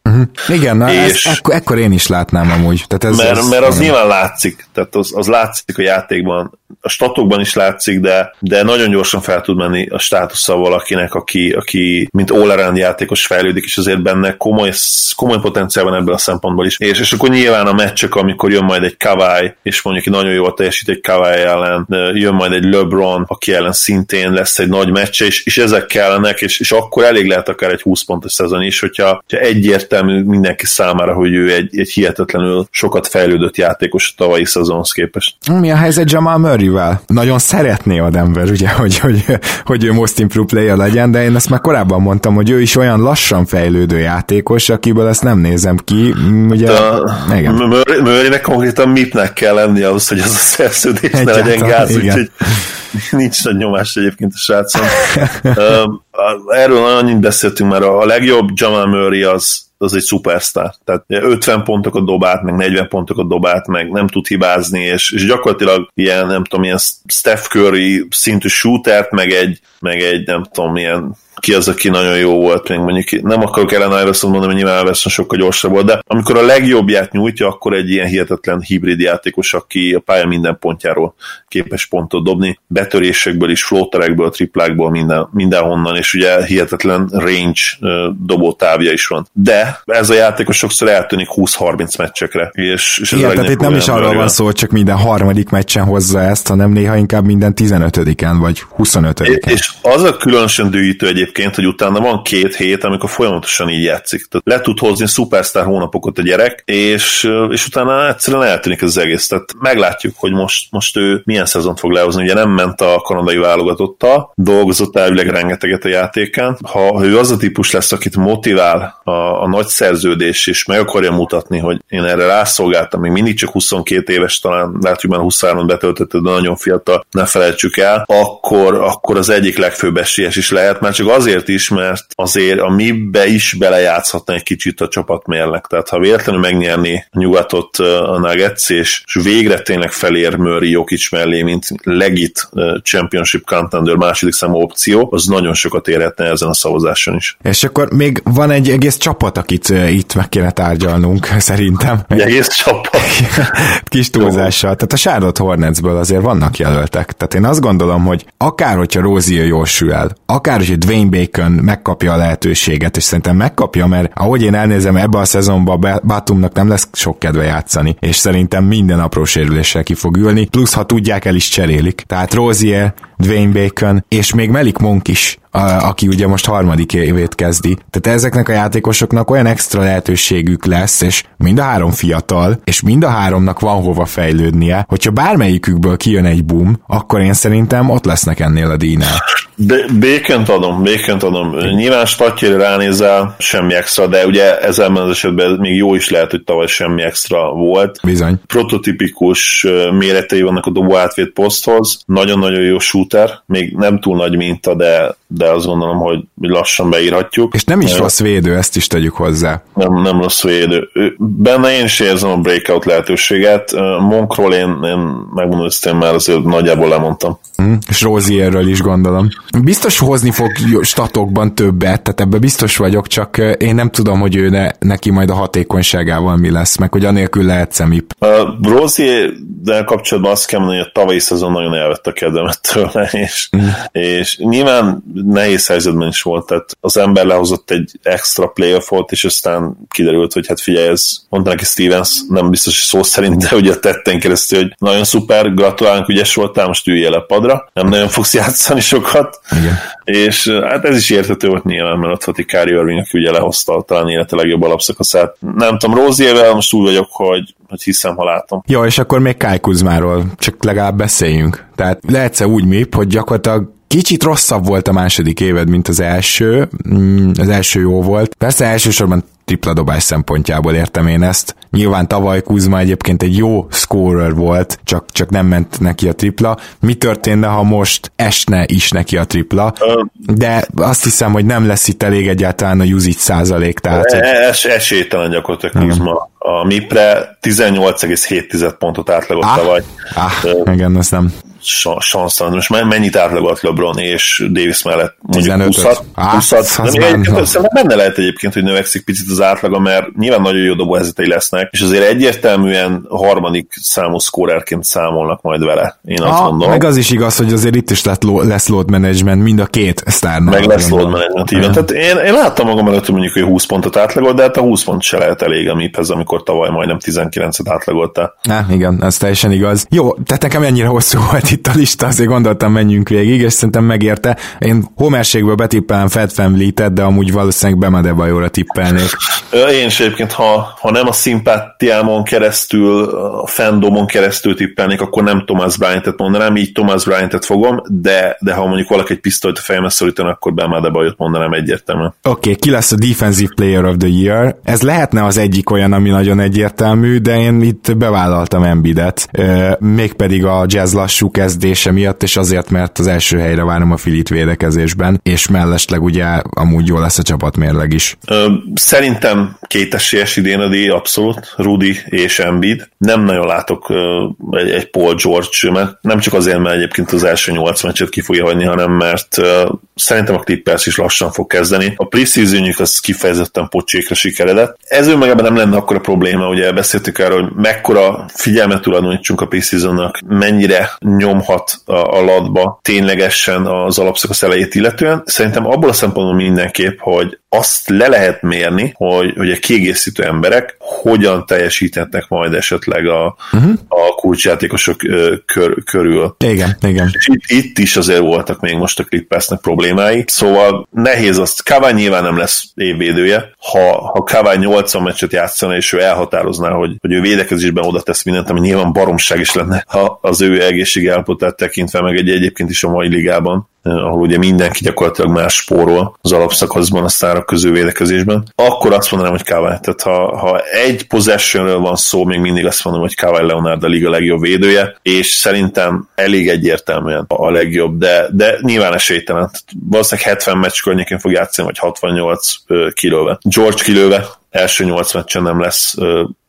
Igen, na és... ekkor én is látnám amúgy. Tehát mert az nyilván látszik, tehát az látszik a játékban, a statokban is látszik, de nagyon gyorsan fel tud menni a státusza valakinek, aki mint all-around játékos fejlődik, és azért benne komoly potenciál van ebből a szempontból is. És akkor nyilván a meccsek, amikor jön majd egy Kawai, és mondjuk nagyon jól teljesít egy Kawai ellen, jön majd egy LeBron, aki ellen szintén lesz egy nagy meccs, és ezek kellenek, és akkor elég lehet akár egy 20 pontos szezon is, hogyha egyértelmű mindenki számára, hogy ő egy hihetetlenül sokat fejlődött játékos a tavalyi szezonhoz képest. Mi a helyzet Jamal Murray-vel? Nagyon szeretné a Denver, ugye, hogy ő most improved player legyen, de én ezt már korábban mondtam, hogy ő is olyan lassan fejlődő játékos, akiből ezt nem nézem ki, ugye... Murraynek konkrétan mitnek kell lenni ahhoz, hogy az a szerződés ne legyen gáz, úgyhogy nincs nagy nyomás egyébként a srácon. Erről annyit beszéltünk már, a legjobb Jamal Murray az egy szupersztár. Tehát 50 pontokat dob át, meg 40 pontokat dob át, meg nem tud hibázni, és gyakorlatilag ilyen, nem tudom, ilyen Steph Curry szintű shootert, meg egy nem tudom, ilyen ki az, aki nagyon jó volt, még mondjuk nem akarok Ellen Iverson mondani, hogy nyilván Iverson sokkal gyorsabb volt, de amikor a legjobbját nyújtja, akkor egy ilyen hihetetlen hibrid játékos, aki a pálya minden pontjáról képes pontot dobni, betörésekből is, flóterekből, triplákból, mindenhonnan, és ugye hihetetlen range dobótávja is van. De ez a játékos sokszor eltűnik 20-30 meccsekre. És igen, tehát itt nem is arról van szó, hogy csak minden harmadik meccsen hozza ezt, hanem néha inkább minden 15-en vagy 25-en. És az a különösen dűítő egyébként egyébként, hogy utána van 2 hét, amikor folyamatosan így játszik. Tehát le tud hozni szupersztár hónapokat a gyerek, és utána egyszerűen eltűnik ez az egész. Tehát meglátjuk, hogy most ő milyen szezont fog lehozni. Ugye nem ment a kanadai válogatottal, dolgozott elvileg rengeteget a játékán. Ha ő az a típus lesz, akit motivál a nagy szerződés, és meg akarja mutatni, hogy én erre rászolgáltam, még mindig csak 22 éves, talán látjuk már 23-on betöltötted, de nagyon fiatal, ne felejtsük el, akkor az egyik legfőbb esélyes is lehet, már csak azért is, mert azért a mibe is belejátszhatna egy kicsit a csapatmérnek. Tehát ha véletlenül megnyerni a nyugatot a Nuggets, és végre tényleg felér Móri Jokic mellé, mint legit championship contender második számú opció, az nagyon sokat érhetne ezen a szavazáson is. És akkor még van egy egész csapat, akit itt meg kéne tárgyalnunk, szerintem. Egy egész csapat. Kis túlzással. Tehát a Charlotte Hornetsből azért vannak jelöltek. Tehát én azt gondolom, hogy akár, hogyha Rozier jól sül el, akár, hogyha Dwayne Bacon megkapja a lehetőséget, és szerintem megkapja, mert ahogy én elnézem, ebbe a szezonban Batumnak nem lesz sok kedve játszani, és szerintem minden apró sérüléssel ki fog ülni, plusz ha tudják, el is cserélik. Tehát Rozier, Dwayne Bacon, és még Malik Monk is, aki ugye most 3. évét kezdi. Tehát ezeknek a játékosoknak olyan extra lehetőségük lesz, és mind a 3 fiatal, és mind a 3-nak van hova fejlődnie. Hogyha bármelyikükből kijön egy boom, akkor én szerintem ott lesznek ennél a díjnál. Békent adom. Nyilván statjére ránézel, semmi extra, de ugye ezen az esetben még jó is lehet, hogy tavaly semmi extra volt. Bizony. Prototipikus méretei vannak a dobó átvét poszthoz, nagyon-nagyon jó shooter, még nem túl nagy minta, de azt gondolom, hogy lassan beírhatjuk. És nem is rossz védő, ezt is tegyük hozzá. Nem rossz védő. Benne én is érzem a breakout lehetőséget. Monkról én megmondom, hogy ezt én már azért nagyjából lemondtam. És Rozierről is gondolom. Biztos hozni fog statokban többet, tehát ebben biztos vagyok, csak én nem tudom, hogy ő neki majd a hatékonyságával mi lesz, meg hogy anélkül lehet szemip. Rozier-del kapcsolatban azt kell mondani, hogy a tavalyi szezon nagyon elvett a kedvemet tőle, és nyilván nehéz helyzetben is volt, tehát az ember lehozott egy extra playoffot, és aztán kiderült, hogy hát figyelj, ez mondta neki Stevens, nem biztos, hogy szó szerint, de ugye tetten keresztül, hogy nagyon szuper, gratulálunk, ügyes voltál, most üljél le padra, nem nagyon fogsz játszani sokat. Igen. És hát ez is érthető volt nyilván, mert ott volt egy Kyrie Irving, aki ugye lehozta talán élete legjobb alapszakaszát. Nem tudom, Roziervel most úgy vagyok, hogy hiszem, ha látom. Jó, és akkor még Kyle Kuzmáról csak legalább beszéljünk. Tehát lehetsz úgy mip, hogy gyakorlatilag kicsit rosszabb volt a második éved, mint az első. Az első jó volt. Persze elsősorban tripla dobás szempontjából értem én ezt. Nyilván tavaly Kuzma egyébként egy jó scorer volt, csak nem ment neki a tripla. Mi történne, ha most esne is neki a tripla? De azt hiszem, hogy nem lesz itt elég egyáltalán a usage százalék. Tehát, esélytelen gyakorlatilag Kuzma. A MIP-re 18,7 pontot átlagolt tavaly. Igen, azt nem... Sanszan, most mennyit átlagolt LeBron és Davis mellett? Mondjuk 20-at. Szerintem benne lehet egyébként, hogy növekszik picit az átlaga, mert nyilván nagyon jó dobóhelyzetei lesznek, és azért egyértelműen 3. számú szkórerként számolnak majd vele. Én azt mondom. Meg az is igaz, hogy azért itt is lesz load management mind a 2 sztárnál. Meg lesz load management, így van. Tehát én láttam magam előtt, mondjuk, hogy 20 pontot átlagolt, de hát a 20 pont se lehet elég a MIP-hez, amikor tavaly majdnem 19-et átlagoltál. Igen, ez teljesen igaz. Jó, tehát nekem ennyire hosszú volt itt a lista, azért gondoltam, menjünk végig, és szerintem megérte. Én homerségből betippelem Fred Van Vlietet, de amúgy valószínűleg Bemade-Bajóra tippelnék. Én is egyébként, ha nem a szimpátiámon keresztül, a fandomon keresztül tippelnék, akkor nem Thomas Bryantet mondanám, így Thomas Bryantet fogom, de ha mondjuk valaki egy pisztolyt a fejemre szorítani, akkor Bemade-Bajót mondanám egyértelműen. Oké, ki lesz a Defensive Player of the Year? Ez lehetne az egyik olyan, ami nagyon egyértelmű, de én itt bevállaltam Embiidet. Mégpedig a Jazz lassú kezdése miatt, és azért, mert az első helyre várom a Filit védekezésben, és mellesleg ugye amúgy jó lesz a csapatmérleg is. Szerintem kétesélyes idén a díj, abszolút, Rudy és Embiid. Nem nagyon látok egy Paul George, mert nem csak azért, mert egyébként az első 8 meccset ki fogja hagyni, hanem mert szerintem a Clippers is lassan fog kezdeni. A preseasonjük az kifejezetten pocsékra sikeredett. Ez önmagában nem lenne akkora probléma, ugye beszéltük erről, hogy mekkora figyelmet tulajdonítsunk a preseasonnak, mennyire nyomhat a latba ténylegesen az alapszakasz elejét illetően. Szerintem abból a szempontból mindenképp, hogy azt le lehet mérni, hogy a kiegészítő emberek hogyan teljesíthetnek majd esetleg a kulcsjátékosok körül. Igen. Itt is azért voltak még most a Clippersnek problémái, szóval nehéz azt, Kawai nyilván nem lesz évvédője, ha Kawai 80 meccset játszana, és ő elhatározná, hogy ő védekezésben oda tesz mindent, ami nyilván baromság is lenne, ha az ő egészségi állapotát tekintve, meg egyébként is a mai ligában, ahol ugye mindenki gyakorlatilag más spórol az alapszakaszban, a sztárak közül védekezésben, akkor azt mondanám, hogy Kawai. Tehát ha egy possessionről van szó, még mindig azt mondom, hogy Kawhi Leonard a liga legjobb védője, és szerintem elég egyértelműen a legjobb, de nyilván esélytelen. Valószínűleg 70 meccs környékén fog játszani, vagy 68 kilőve. George kilőve, első 8 meccsen nem lesz,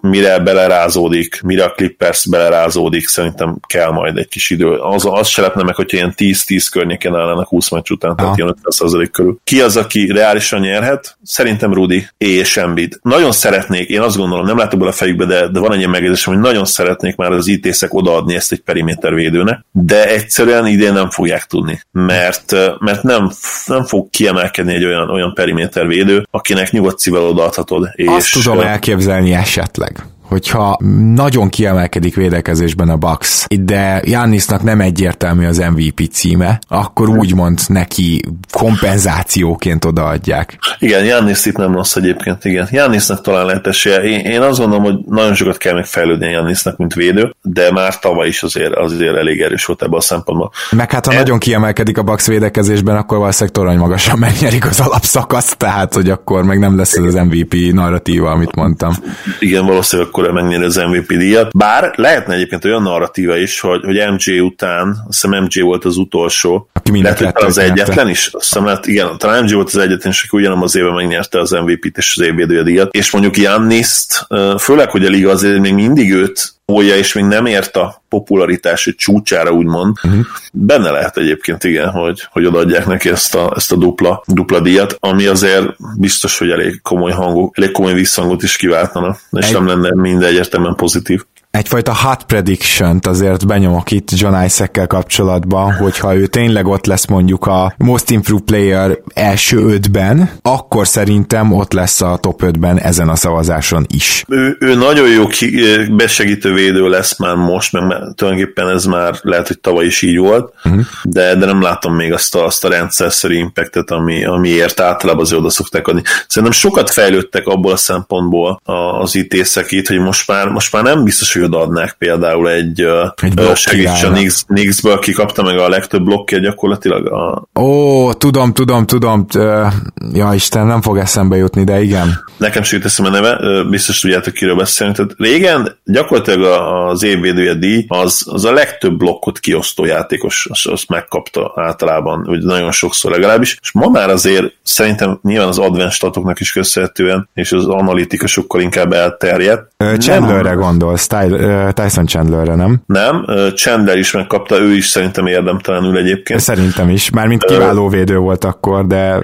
mire belerázódik, mire a Clippers belerázódik, szerintem kell majd egy kis idő. Az se lepne meg, hogyha ilyen 10-10 környéken állnak 20 meccs után, tehát ilyen 50% körül. Ki az, aki reálisan nyerhet? Szerintem Rudy és Embiid. Nagyon szeretnék, én azt gondolom, nem látok bele a fejükbe, de van egy ilyen megjegyzésem, hogy nagyon szeretnék már az ITS-ek odaadni ezt egy perimétervédőnek, de egyszerűen idén nem fogják tudni, mert nem fog kiemelkedni egy olyan perimétervédő, akinek nyugodt szívvel odaadhatod. Azt tudom elképzelni esetleg, hogyha nagyon kiemelkedik védekezésben a Bucks, de Giannisnak nem egyértelmű az MVP címe, akkor úgymond neki kompenzációként odaadják. Igen, Giannis itt nem rossz egyébként, igen. Giannisnak talán lehet esélye. Én azt gondolom, hogy nagyon sokat kell még fejlődni Giannisnak, mint védő, de már tavaly is azért elég erős volt ebben a szempontban. Meg hát, ha nagyon kiemelkedik a Bucks védekezésben, akkor valószínűleg torony magasan megnyerik az alapszakaszt, tehát, hogy akkor meg nem lesz ez az MVP narratíva, amit mondtam. Igen, valószínűleg akkor megnyeri az MVP díjat. Bár lehetne egyébként olyan narratíva is, hogy MJ után, azt hiszem MJ volt az utolsó, lehet, hogy az egyetlen is, azt hiszem, hát igen, talán MJ volt az egyetlen, és aki ugyanabban az évben megnyerte az MVP-t és az évvédője díjat, és mondjuk Giannis-t, főleg, hogy a liga azért még mindig őt olja, és még nem ért a popularitási csúcsára, úgymond. Benne lehet egyébként, igen, hogy odaadják neki ezt a dupla díjat, ami azért biztos, hogy elég komoly visszhangot is kiváltana, és nem lenne minden egyértelműen pozitív. Egyfajta hot prediction-t azért benyomok itt John Isaac-kel kapcsolatban, hogyha ő tényleg ott lesz mondjuk a Most Improved Player első 5-ben, akkor szerintem ott lesz a top 5-ben ezen a szavazáson is. Ő nagyon jó besegítő védő lesz már most, meg tulajdonképpen ez már lehet, hogy tavaly is így volt, de nem látom még azt a rendszerszerű impactet, amiért általában azért oda szokták adni. Szerintem sokat fejlődtek abból a szempontból az ITS-ek itt, hogy most már nem biztos, hogy adnák például egy segítsen Nix-ből, ki kapta meg a legtöbb blokkja gyakorlatilag. Tudom. Ja, Isten, nem fog eszembe jutni, de igen. Nekem se jut eszembe neve, biztos tudjátok, kiről beszélni. Tehát régen gyakorlatilag az évvédője díj, az a legtöbb blokkot kiosztó játékos, azt megkapta általában, vagy nagyon sokszor legalábbis, és ma már azért szerintem nyilván az advanced statoknak is köszönhetően, és az analitikusokkal inkább elterjedt. Chandlerre gondolsz, Tyson Chandlerre, nem? Nem, Chandler is megkapta, ő is szerintem érdemtelenül egyébként. Szerintem is, mármint kiváló védő volt akkor, de...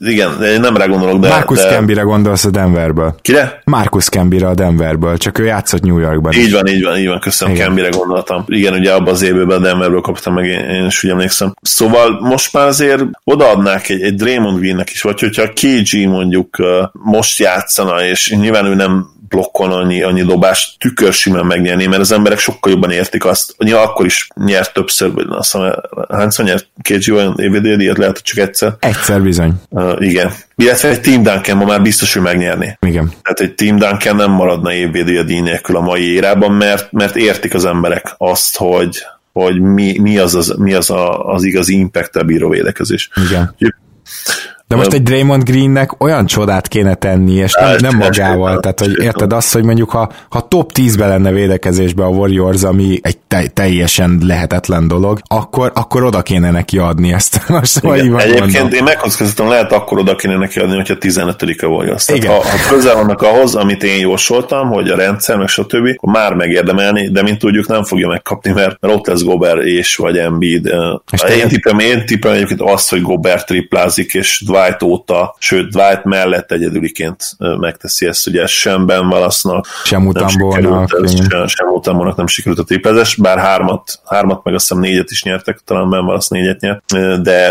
Igen, én nem rá gondolok, de... Marcus Cambyre gondolsz a Denverből. Kire? Marcus Cambyre a Denverből, csak ő játszott New Yorkban. Így van, köszönöm, Cambyre gondoltam. Igen, ugye abban az évben a Denverből kaptam meg, én is úgy emlékszem. Szóval most már azért odaadnák egy Draymond Greennek is, vagy hogyha a KG mondjuk most játszana, és nyilván ő nem blokkon annyi dobást tükörsimán megnyerni, mert az emberek sokkal jobban értik azt, hogy akkor is nyert többször, vagy hányszor nyert KG olyan évvédője díjat, lehet, hogy csak egyszer. Egyszer bizony. Igen. Illetve egy Tim Duncan ma már biztos, hogy megnyerni. Igen. Tehát egy Tim Duncan nem maradna évvédője díj nélkül a mai érában, mert értik az emberek azt, hogy mi az igazi impact-tel bíró védekezés. Igen. De most egy Draymond Greennek olyan csodát kéne tenni, és nem magával, tehát hogy érted azt, hogy mondjuk ha top 10-ben lenne védekezésbe a Warriors, ami egy teljesen lehetetlen dolog, akkor oda kéne neki adni ezt. Most igen, egyébként mondom. Én megkockáztatom, lehet akkor oda kéne neki adni, hogyha 15. a Warriors. Tehát ha közel vannak ahhoz, amit én jósoltam, hogy a rendszer, meg stb., akkor már megérdemelni, de mint tudjuk, nem fogja megkapni, mert ott lesz Gober és vagy Embiid. Én tippem egyébként azt, hogy Gober triplázik, és Dwight óta, sőt Dwight mellett egyedüliként megteszi ezt, ugye sem Ben Wallace-nak, sem Utambornak nem sikerült a triplázás, bár hármat meg azt hiszem négyet is nyertek, talán Ben Wallace négyet nyert,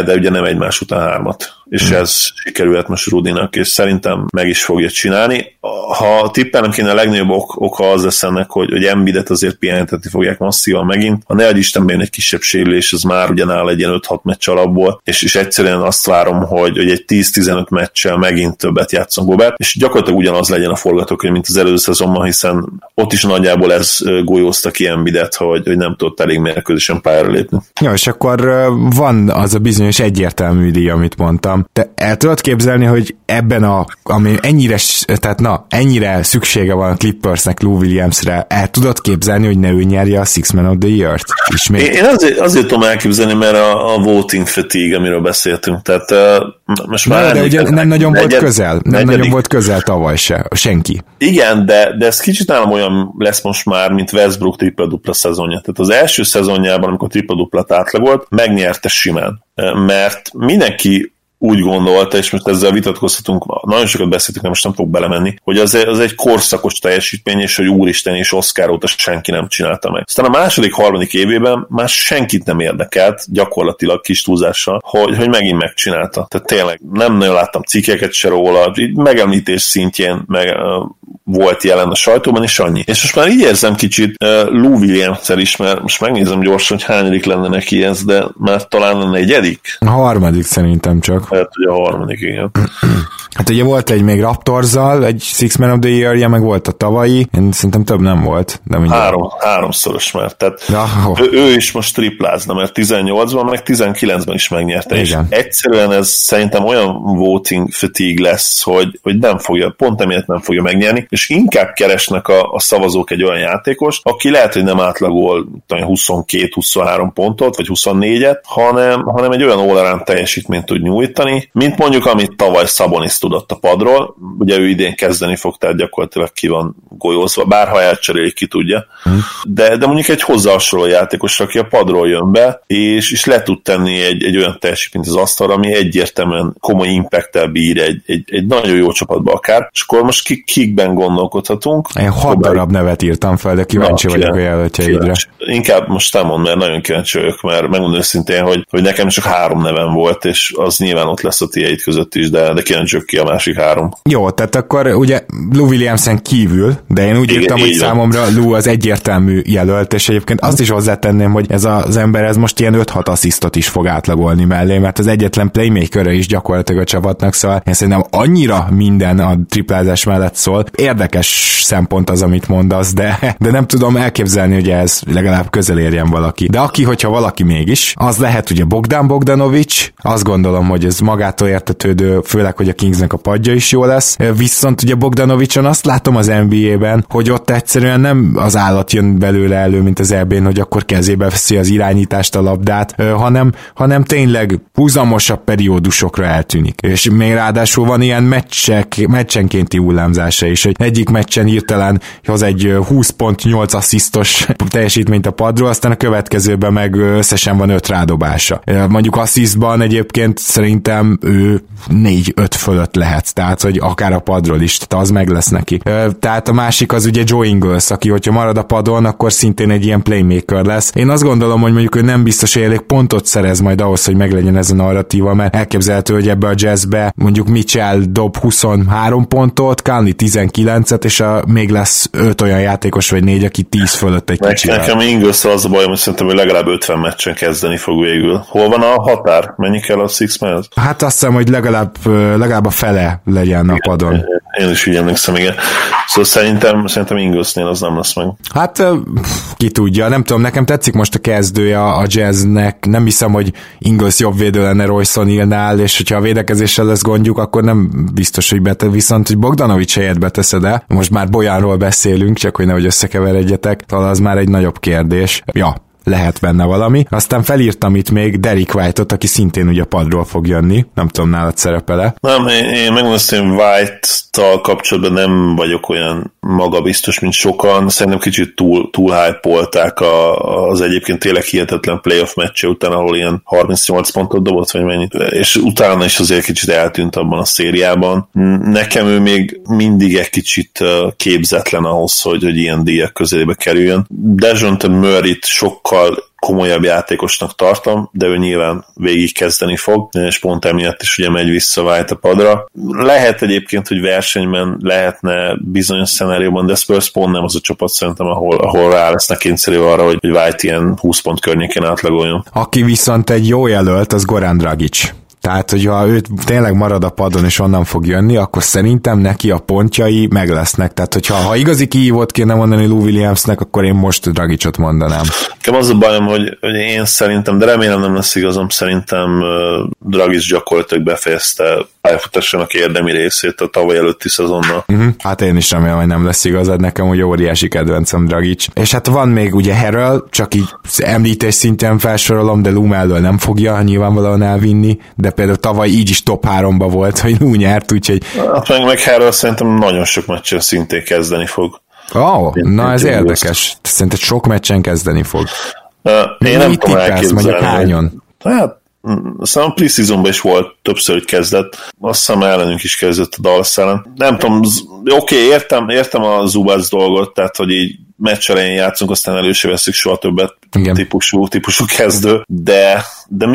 de ugye nem egymás után hármat. és ez sikerült most Rudinak, és szerintem meg is fogja csinálni. Ha tippelnem kéne, a legnagyobb oka az lesz ennek, hogy Embiidet azért pihentetni fogják masszívan megint. Ha ne adj Istenben egy kisebb sérülés, az már ugyanáll egy ilyen 5-6 meccs alapból, és egyszerűen azt várom, hogy egy 10-15 meccsel megint többet játszon Gober, és gyakorlatilag ugyanaz legyen a forgatókönyv, mint az előző szezonban, hiszen ott is nagyjából ez golyózta ki Embiidet, hogy nem tudott elég mérkőzésen pályára lépni. Ja, és akkor van az a bizonyos egyértelmű díj, amit mondtam. Te el tudod képzelni, hogy ebben ami ennyire, tehát ennyire szüksége van a Clippersnek Lou Williamsre, el tudod képzelni, hogy ne ő nyerje a Six Man of the Year-t? Én azért tudom elképzelni, mert a voting fatigue, amiről beszéltünk, tehát most már... De ugye nem nagyon volt közel, nem nagyon volt közel tavaly se, senki. Igen, de ez kicsit nálam olyan lesz most már, mint Westbrook tripla-dupla szezonja. Tehát az első szezonjában, amikor tripla-duplát átlagolt, megnyerte simán. Mert mindenki úgy gondolta, és most ezzel vitatkozhatunk, nagyon sokat beszéltünk, de most nem fogok belemenni, hogy az egy korszakos teljesítmény, és hogy úristen, és Oscar óta senki nem csinálta meg. Aztán a második-harmadik évében már senkit nem érdekelt, gyakorlatilag kis túlzással, hogy megint megcsinálta. Tehát tényleg nem nagyon láttam cikkeket se róla, megemlítés szintjén volt jelen a sajtóban, és annyi. És most már így érzem kicsit Lou Williams-szel is, mert most megnézem gyorsan, hogy hányadik lenne neki ez, de már talán a negyedik. A harmadik szerintem csak. Hát ugye a harmadik, igen. Hát ugye volt egy még Raptorzzal, egy Six Man of the Year-je, meg volt a tavalyi, én szerintem több nem volt. De háromszoros már, tehát ő is most triplázna, mert 18-ban, meg 19-ben is megnyerte, igen. És egyszerűen ez szerintem olyan voting fatigue lesz, hogy nem fogja, pont emiatt nem fogja megnyerni, és inkább keresnek a szavazók egy olyan játékost, aki lehet, hogy nem átlagol 22-23 pontot, vagy 24-et, hanem egy olyan all-around teljesítményt tud nyújtani, mint mondjuk, amit tavaly Szabonis tudott a padról, ugye ő idén kezdeni fog, tehát gyakorlatilag ki van golyózva, bárha elcserélik, ki tudja, de mondjuk egy hozzá hasonló játékos, aki a padról jön be, és le tud tenni egy olyan teljesítményt az asztalra, ami egyértelműen komoly impact-tel bír egy nagyon jó csapatba akár, és akkor most kikben gondolkodhatunk. Én 6 darab nevet írtam fel, de kíváncsi vagyok a jelöltjeidre. Inkább most nem mondd, mert nagyon kíváncsi vagyok, mert megmondom őszintén, hogy nekem csak 3 nevem volt, és az nyilván ott lesz a tiéd között is, de kíváncsiak ki a másik 3. Jó, tehát akkor ugye Lou Williamsen kívül, de én úgy írtam, hogy számomra Lou az egyértelmű jelölt, és egyébként azt is hozzátenném, hogy ez az ember ez most ilyen 5-6 asszisztot is fog átlagolni mellé, mert az egyetlen playmaker is gyakorlatilag a csapatnak, szóval én szerintem annyira minden a triplázás mellett szól. Érdekes szempont az, amit mondasz, de nem tudom elképzelni, hogy ez legalább közel érjen valaki. De aki, hogyha valaki mégis, az lehet ugye Bogdan Bogdanovic, azt gondolom, hogy ez magától értetődő, főleg, hogy a Kingsnek a padja is jó lesz. Viszont ugye Bogdanovicson azt látom az NBA-ben, hogy ott egyszerűen nem az állat jön belőle elő, mint az EB-n, hogy akkor kezébe veszi az irányítást, a labdát, hanem tényleg húzamosabb periódusokra eltűnik. És még ráadásul van ilyen meccsenkénti hullámzása is, hogy egyik meccsen hirtelen hoz egy 20.8 asszisztos teljesítményt a padról, aztán a következőben meg összesen van 5 rádobása. Mondjuk asszisztban egyébként szerintem ő 4-5 fölött lehet, tehát hogy akár a padról is, tehát az meg lesz neki. Tehát a másik az ugye Joe Ingles, aki hogyha marad a padon, akkor szintén egy ilyen playmaker lesz. Én azt gondolom, hogy mondjuk ő nem biztos, hogy elég pontot szerez majd ahhoz, hogy meglegyen ez a narratíva, mert elképzelhető, hogy ebbe a Jazzbe mondjuk Mitchell dob 23 pontot, Conley 19-et, és még lesz 5 olyan játékos, vagy 4, aki 10 fölött egy kicsivel. Nekem Ingles az a bajom, hogy szerintem, hogy legalább 50 meccsen kezdeni fog végül. Hol van a határ? Mennyi kell a Six Man-hez? Hát azt hiszem, hogy legalább a fele legyen a padon. Én is úgy emlékszem, igen. Szóval szerintem Ingles-nél az nem lesz meg. Hát ki tudja, nem tudom, nekem tetszik most a kezdője a Jazznek, nem hiszem, hogy Ingles jobb védő lenne Royson Hill-nál, és hogyha a védekezéssel lesz gondjuk, akkor nem biztos, hogy viszont, hogy Bogdanovic helyet beteszed el, most már Bojanról beszélünk, csak hogy nehogy összekeveredjetek, talán az már egy nagyobb kérdés. Ja, lehet benne valami. Aztán felírtam itt még Derek White-ot, aki szintén ugye padról fog jönni. Nem tudom, nálad szerepele. Nem, én megmondom, hogy White-tal kapcsolatban nem vagyok olyan magabiztos, mint sokan. Szerintem kicsit túl hype-olták az egyébként tényleg hihetetlen playoff meccse után, ahol ilyen 38 pontot dobott, vagy mennyit. És utána is azért kicsit eltűnt abban a szériában. Nekem ő még mindig egy kicsit képzetlen ahhoz, hogy ilyen díjak közelébe kerüljön. Dejounte Murray-t sokkal komolyabb játékosnak tartom, de ő nyilván végigkezdeni fog, és pont emiatt is ugye megy vissza White a padra. Lehet egyébként, hogy versenyben lehetne bizonyos szenárióban, de Spurs pont nem az a csapat szerintem, ahol rá lesznek kényszerülve arra, hogy White ilyen 20 pont környéken átlagoljon. Aki viszont egy jó jelölt, az Goran Dragic. Tehát, hogyha ő tényleg marad a padon és onnan fog jönni, akkor szerintem neki a pontjai meg lesznek. Tehát, ha igazi kihívót kéne mondani Lou Williamsnek, akkor én most Dragicot mondanám. Nekem az a bajom, hogy én szerintem, de remélem nem lesz igazom, szerintem Dragic gyakorlatilag befejezte pályafutásának érdemi részét a tavaly előtti szezonnal. Hát én is remélem, hogy nem lesz igazad, nekem ugye óriási kedvencem Dragic. És hát van még ugye Harrell, csak így említés szintén felsorolom, de Lou mellől nem fogja nyilvánvalóan elvinni, de például tavaly így is top 3-ba volt, hogy Lou nyert, úgyhogy... Hát meg Harrell szerintem nagyon sok meccsen szintén kezdeni fog. Na ez érdekes. Szerinted sok meccsen kezdeni fog. Én nem tudom elképzelni. Hát aztán a pre-seasonban is volt többször, hogy kezdett. Azt hiszem ellenünk is kezdett a Dallas ellen. Nem tudom, oké, értem a Zubac dolgot, tehát hogy így meccs elején játszunk, aztán elő se veszük soha többet típusú kezdő, de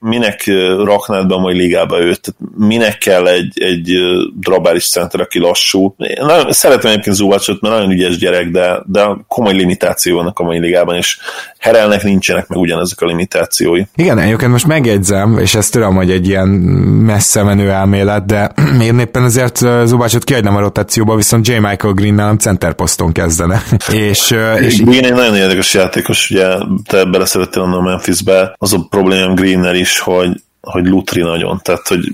minek raknád be a mai ligába őt? Tehát minek kell egy drabális center, aki lassú? Nagyon, szeretem egyébként Zubacsot, mert nagyon ügyes gyerek, de komoly limitáció vannak a mai ligában, és Herelnek nincsenek meg ugyanezek a limitációi. Igen, egyébként most megjegyzem, és ezt tudom, hogy egy ilyen messze menő elmélet, de én éppen ezért Zubacsot kiadnám a rotációba, viszont J. Michael Green nálam centerposzton kezdene. És Green egy nagyon érdekes játékos, ugye te beleszerettél onnan Memphisbe, az a problémám Green-nel is, hogy lutri nagyon, tehát hogy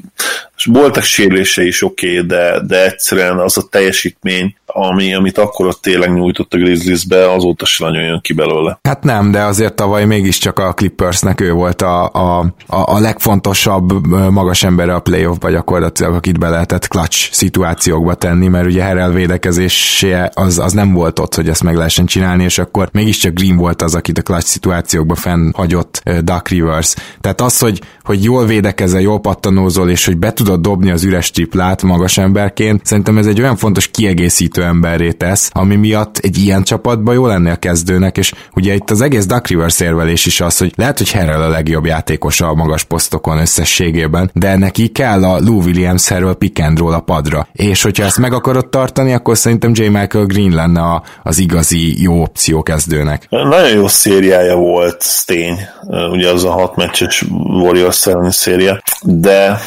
voltak sérülései is oké, de egyszerűen az a teljesítmény, amit akkor ott tényleg nyújtott a Grizzliesbe, azóta se nagyon jön ki belőle. Hát nem, de azért tavaly mégiscsak a Clippersnek ő volt a legfontosabb magas embere a playoffba gyakorlatilag, akit be lehetett clutch szituációkba tenni, mert ugye Harrell védekezése az nem volt ott, hogy ezt meg lehessen csinálni, és akkor mégiscsak Green volt az, akit a clutch szituációkba fennhagyott Doc Rivers. Tehát az, hogy jól védekezel, jól pattanózol, és hogy be tudod dobni az üres triplát magas emberként, szerintem ez egy olyan fontos kiegészítő emberré tesz, ami miatt egy ilyen csapatban jó lenne a kezdőnek, és ugye itt az egész Doc Rivers érvelés is az, hogy lehet, hogy Harrell a legjobb játékos a magas posztokon összességében, de neki kell a Lou Williams Harrell pick and roll a padra, és hogyha ezt meg akarod tartani, akkor szerintem J. Michael Green lenne az igazi jó opció kezdőnek. Nagyon jó szériája volt, tény, ugye az a 6 meccses Warriors elleni széria, de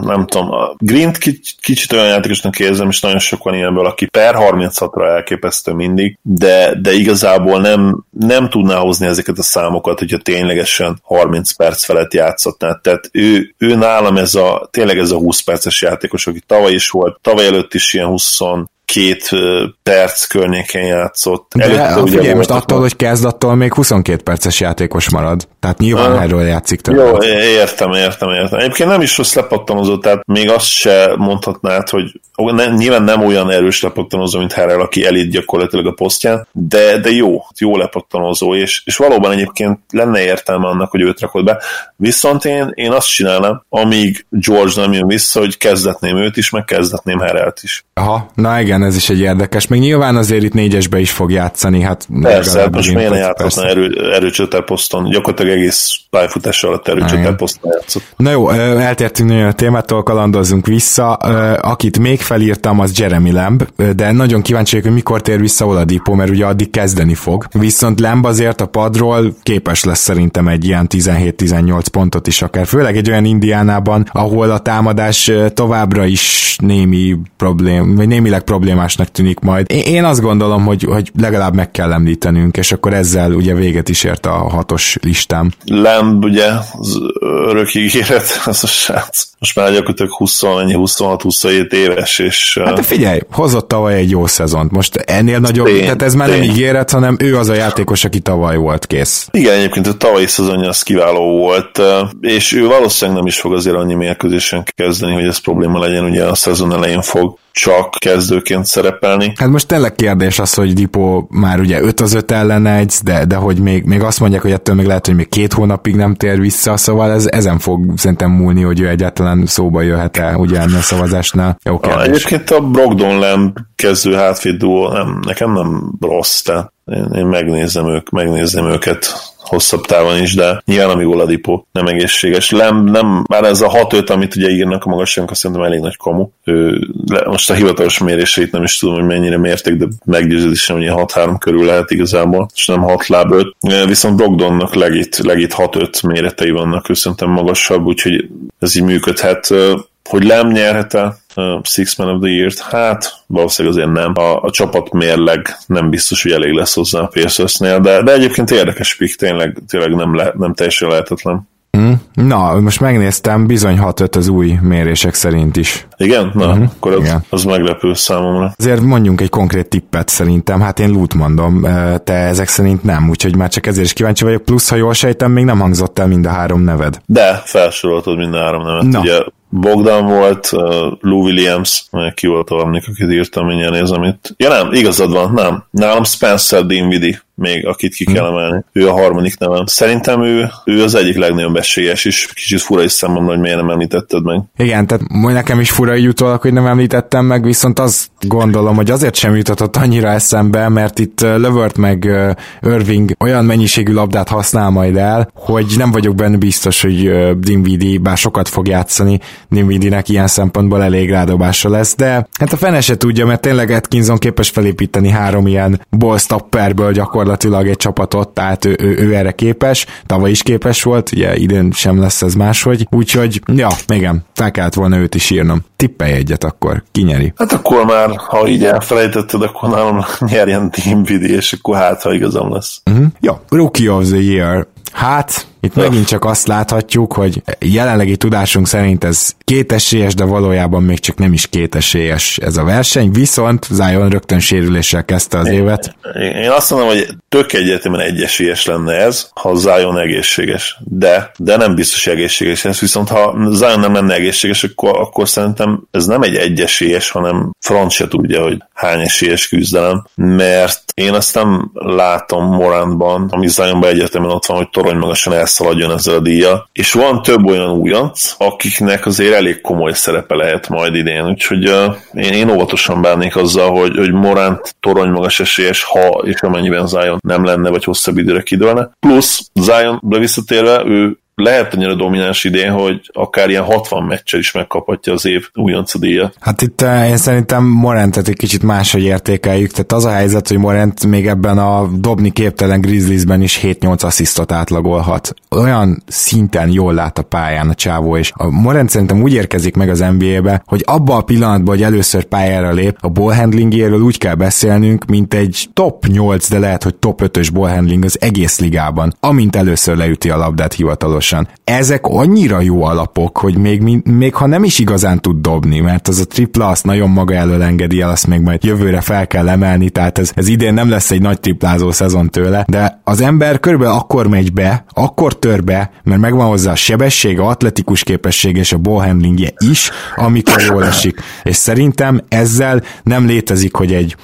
nem tudom, a Green-t kicsit olyan játékosnak érzem, és nagyon sok van ilyenből, aki per 36-ra elképesztő mindig, de igazából nem tudná hozni ezeket a számokat, hogyha ténylegesen 30 perc felett játszhatná. Tehát ő nálam tényleg ez a 20 perces játékos, aki tavaly is volt, tavaly előtt is ilyen 22 perc környéken játszott. De ugye most attól, hogy kezd, attól még 22 perces játékos marad. Tehát nyilván erről játszik többet. Jó, értem. Egyébként nem is rossz lepattanozó, tehát még azt se mondhatnád, hogy nyilván nem olyan erős lepattanozó, mint Harrell, aki elit gyakorlatilag a posztján, de jó lepattanozó, és valóban egyébként lenne értelme annak, hogy őt rakod be. Viszont én azt csinálnám, amíg George nem jön vissza, hogy kezdetném őt is, meg kezdetném Harrellt is. Aha, na igen, ez is egy érdekes. Még nyilván azért itt 4-esbe is fog játszani. Hát persze, most miért ne játszhatna erőcsöterposzton? Gyakorlatilag egész pályafutása alatt erőcsöterposzton játszott. Na jó, eltértünk nagyon a témától, kalandozzunk vissza. Akit még felírtam, az Jeremy Lamb, de nagyon kíváncsi vagyok, hogy mikor tér vissza Oladipo, mert ugye addig kezdeni fog. Viszont Lamb azért a padról képes lesz szerintem egy ilyen 17-18 pontot is akár. Főleg egy olyan Indiánában, ahol a támadás továbbra is némileg problémásnak tűnik majd. Én azt gondolom, hogy legalább meg kell említenünk, és akkor ezzel ugye véget is ért a 6-os listám. Lamb ugye az örök ígéret, az a srác. Most már gyakorlatilag 26-27 éves, és... Hát figyelj, hozott tavaly egy jó szezont. Most ennél nagyobb, tehát ez már nem ígéret, hanem ő az a játékos, aki tavaly volt, kész. Igen, egyébként a tavalyi szezonja az kiváló volt, és ő valószínűleg nem is fog azért annyi mérkőzésen kezdeni, hogy ez probléma legyen, ugye a szezon elején fog csak kezdőként szerepelni. Hát most tényleg kérdés az, hogy Dipo már ugye 5-5 ellen egy, de hogy még azt mondják, hogy ettől még lehet, hogy még 2 hónapig nem tér vissza, szóval ezen fog szerintem múlni, hogy ő egyáltalán szóba jöhet-e ugye ennél a szavazásnál. Jó kérdés. Egyébként a Brogdon Lamb kezdő hátvéd duó nekem nem rossz, tehát Én megnézem őket hosszabb távon is, de nyilván amíg Oladipo nem egészséges. Bár ez a 6-5, amit ugye írnak a magasságunk, azt szerintem elég nagy kamu. Most a hivatalos méréseit nem is tudom, hogy mennyire mérték, de meggyőződésem, hogy ilyen 6-3 körül lehet igazából, és nem 6 láb 5. Viszont Brogdonnak legit 6-5 méretei vannak, ő szerintem magasabb, úgyhogy ez így működhet. Hogy Lem nyerhet-e Six Man of the Year-t? Hát, valószínűleg azért nem. A csapat mérleg nem biztos, hogy elég lesz hozzá a Pacers-nél, de egyébként érdekes pick, tényleg nem teljesen lehetetlen. Na, most megnéztem, bizony 6-5 az új mérések szerint is. Igen? Na, akkor az meglepő számomra. Azért mondjunk egy konkrét tippet szerintem, hát én lút mondom, te ezek szerint nem, úgyhogy már csak ezért is kíváncsi vagyok, plusz ha jól sejtem, még nem hangzott el mind a három neved. De, felsoroltad mind a három nevet, na. Ugye Bogdan volt, Lou Williams, ki volt valamik, akit írtam, mindjárt nézem itt. Ja nem, igazad van, nem. Nálam Spencer Dinwiddie még, akit ki kell emelni. Ő a harmadik nevem. Szerintem ő az egyik legnagyobb esélyes, és kicsit fura is számomra, hogy miért nem említetted meg. Igen, tehát nekem is fura így jutólag, hogy nem említettem meg, viszont azt gondolom, hogy azért sem jutott annyira eszembe, mert itt Levert meg Irving olyan mennyiségű labdát használ majd el, hogy nem vagyok benne biztos, hogy Dinwiddie bár sokat fog játszani, Dinwiddie-nek ilyen szempontból elég rádobása lesz, de hát a fene se tudja, mert tényleg Atkinson képes felépíteni 3 ilyen ballstopperből gyakorlatilag egy csapatot, tehát ő erre képes, tavaly is képes volt, ugye idén sem lesz ez máshogy, úgyhogy ja, igen, fel kellett volna őt is írnom. Tippelj egyet akkor, ki nyeri? Hát akkor már, ha így elfelejtetted, akkor nálam nyerjen Dinwiddie, és akkor hát, ha igazam lesz. Ja, Rookie of the Year. Hát, itt megint csak azt láthatjuk, hogy jelenlegi tudásunk szerint ez kétesélyes, de valójában még csak nem is kétesélyes ez a verseny, viszont Zion rögtön sérüléssel kezdte az évet. Én azt mondom, hogy tök egyértelműen egyesélyes lenne ez, ha Zion egészséges, de nem biztos egészséges ez, viszont ha Zion nem lenne egészséges, akkor szerintem ez nem egy egyesélyes, hanem franc se tudja, hogy hány esélyes küzdelem, mert én azt nem látom Morantban, ami Zionban egyértelműen ott van, hogy toronymagasan elszaladjon ezzel a díjjal, és van több olyan újonc, akiknek azért elég komoly szerepe lehet majd idén, úgyhogy én óvatosan bánnék azzal, hogy Morant toronymagas esélyes, ha és amennyiben Zion nem lenne, vagy hosszabb időre kidőlne. Plusz Zionra visszatérve, ő lehet annyira domináns idén, hogy akár ilyen 60 meccsel is megkaphatja az év újonca díjat. Hát itt én szerintem Morantet egy kicsit máshogy értékeljük, tehát az a helyzet, hogy Morant még ebben a dobni képtelen Grizzliesben is 7-8 asszisztot átlagolhat. Olyan szinten jól lát a pályán a csávó, és a Morant szerintem úgy érkezik meg az NBA-be, hogy abban a pillanatban, hogy először pályára lép, a ballhandlingjéről úgy kell beszélnünk, mint egy top 8, de lehet, hogy top 5-ös ballhandling az egész ligában, amint először leüti a labdát hivatalos. Ezek annyira jó alapok, hogy még ha nem is igazán tud dobni, mert az a tripla azt nagyon maga elől engedi el, azt még majd jövőre fel kell emelni, tehát ez idén nem lesz egy nagy triplázó szezon tőle, de az ember körülbelül akkor megy be, akkor tör be, mert megvan hozzá a sebesség, a atletikus képesség és a ballhandlingje is, amikor jól esik. És szerintem ezzel nem létezik, hogy egy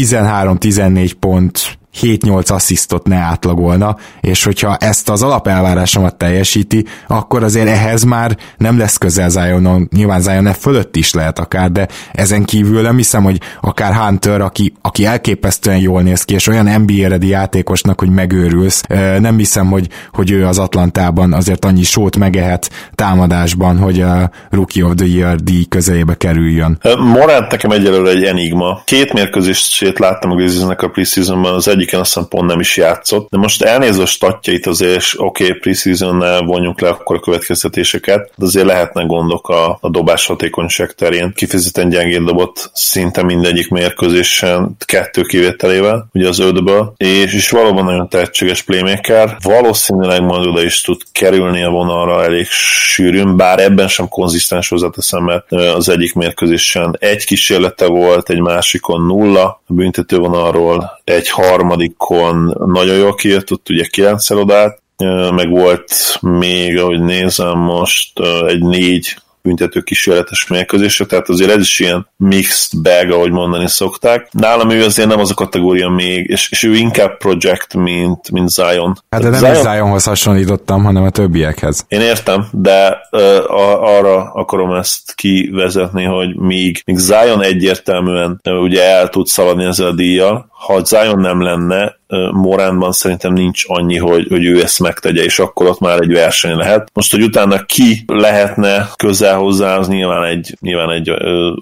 13-14 pont 7-8 asszisztot ne átlagolna, és hogyha ezt az alapelvárásomat teljesíti, akkor azért ehhez már nem lesz közel Zionon, nyilván Zion fölött is lehet akár, de ezen kívül nem hiszem, hogy akár Hunter, aki elképesztően jól néz ki, és olyan NBA-redi játékosnak, hogy megőrülsz, nem hiszem, hogy ő az Atlantában azért annyi sót megehet támadásban, hogy a Rookie of the Year díj közelébe kerüljön. Morant nekem egyelőre egy enigma. 2 mérkőzését láttam a Grizzliesnek a preseasonban, az egyik azt hiszem pont nem is játszott, de most elnézve a statjait azért, és oké, preseasonnál vonjunk le akkor a következtetéseket, de azért lehetnek gondok a dobás hatékonyság terén. Kifejezetten gyengét dobott szinte mindegyik mérkőzésen, 2 kivételével, ugye az 5-ből, és valóban nagyon tehetséges playmaker, valószínűleg majd oda is tud kerülni a vonalra elég sűrűn, bár ebben sem konzisztens, hozzáteszem, mert az egyik mérkőzésen 1 kísérlete volt, egy másikon 0, a büntetővonalról, egy harmadikon nagyon jól kijött, ott ugye 9 elodát, meg volt még, ahogy nézem most, egy 4 büntető kísérletes mérkőzésre, tehát azért ez is ilyen mixed bag, ahogy mondani szokták. Nálam ő azért nem az a kategória még, és ő inkább project, mint Zion. Hát de nem Zion... Zionhoz hasonlítottam, hanem a többiekhez. Én értem, de arra akarom ezt kivezetni, hogy míg Zion egyértelműen ugye el tud szaladni ezzel a díjjal, ha Zion nem lenne, Moránban szerintem nincs annyi, hogy ő ezt megtegye, és akkor ott már egy verseny lehet. Most, hogy utána ki lehetne közel hozzá, az nyilván egy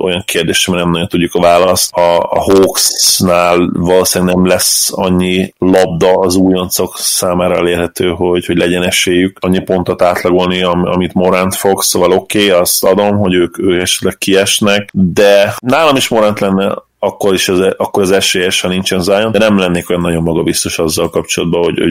olyan kérdés, mert nem nagyon tudjuk a választ. A Hawksnál valószínűleg nem lesz annyi labda az újoncok számára elérhető, hogy legyen esélyük annyi pontot átlagolni, amit Morant fog, szóval oké, azt adom, hogy ők esetleg kiesnek, de nálam is Morant lenne, akkor az esélyes, ha nincsen Zion, de nem lennék olyan nagyon magabiztos azzal kapcsolatban, hogy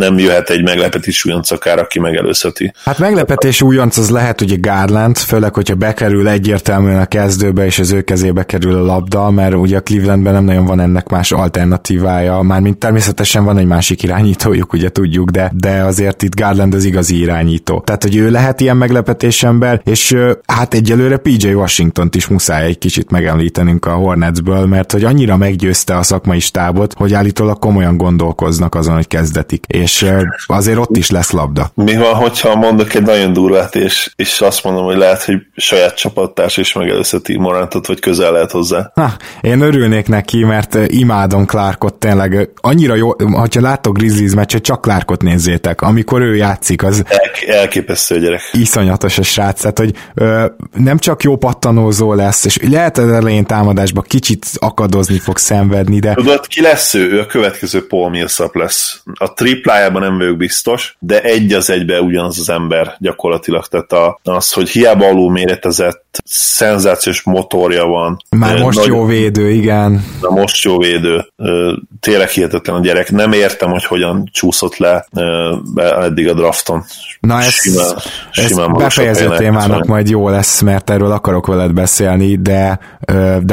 nem jöhet egy meglepetés újonc akár, aki megelőzheti. Hát meglepetés újonc az lehet ugye Garland, főleg, hogyha bekerül egyértelműen a kezdőbe, és az ő kezébe kerül a labda, mert ugye a Clevelandben nem nagyon van ennek más alternatívája, mármint természetesen van egy másik irányítójuk, ugye tudjuk, de azért itt Garland az igazi irányító. Tehát, hogy ő lehet ilyen meglepetés ember, és hát egyelőre PJ Washingtont is muszáj egy kicsit megemlítenünk a Hornetsből, mert hogy annyira meggyőzte a szakmai stábot, hogy állítólag komolyan gondolkoznak azon, hogy kezdetik, és azért ott is lesz labda. Mi van, hogyha mondok egy nagyon durvát, és azt mondom, hogy lehet, hogy saját csapattárs is megelőzheti Morantot, vagy közel lehet hozzá. Én örülnék neki, mert imádom Clarkot tényleg. Annyira jó, hogyha láttok Grizzlies meccset, csak Clarkot nézzétek. Amikor ő játszik, az... Elképesztő gyerek. Iszonyatos a srác, tehát, hogy nem csak jó pattanózó lesz, és lehet az elején támadásba kicsit akadozni fog, szenvedni, de... Tudod, ki lesz ő? Ő a következő Paul Millsap lesz. A triplájában nem vagyok biztos, de egy az egybe ugyanaz az ember gyakorlatilag. Tehát az, hogy hiába alulméretezett, szenzációs motorja van. Már most nagy... jó védő, igen. Na most jó védő. Tényleg hihetetlen a gyerek. Nem értem, hogy hogyan csúszott le eddig a drafton. Na simán ez befejező témának majd jó lesz, mert erről akarok veled beszélni, de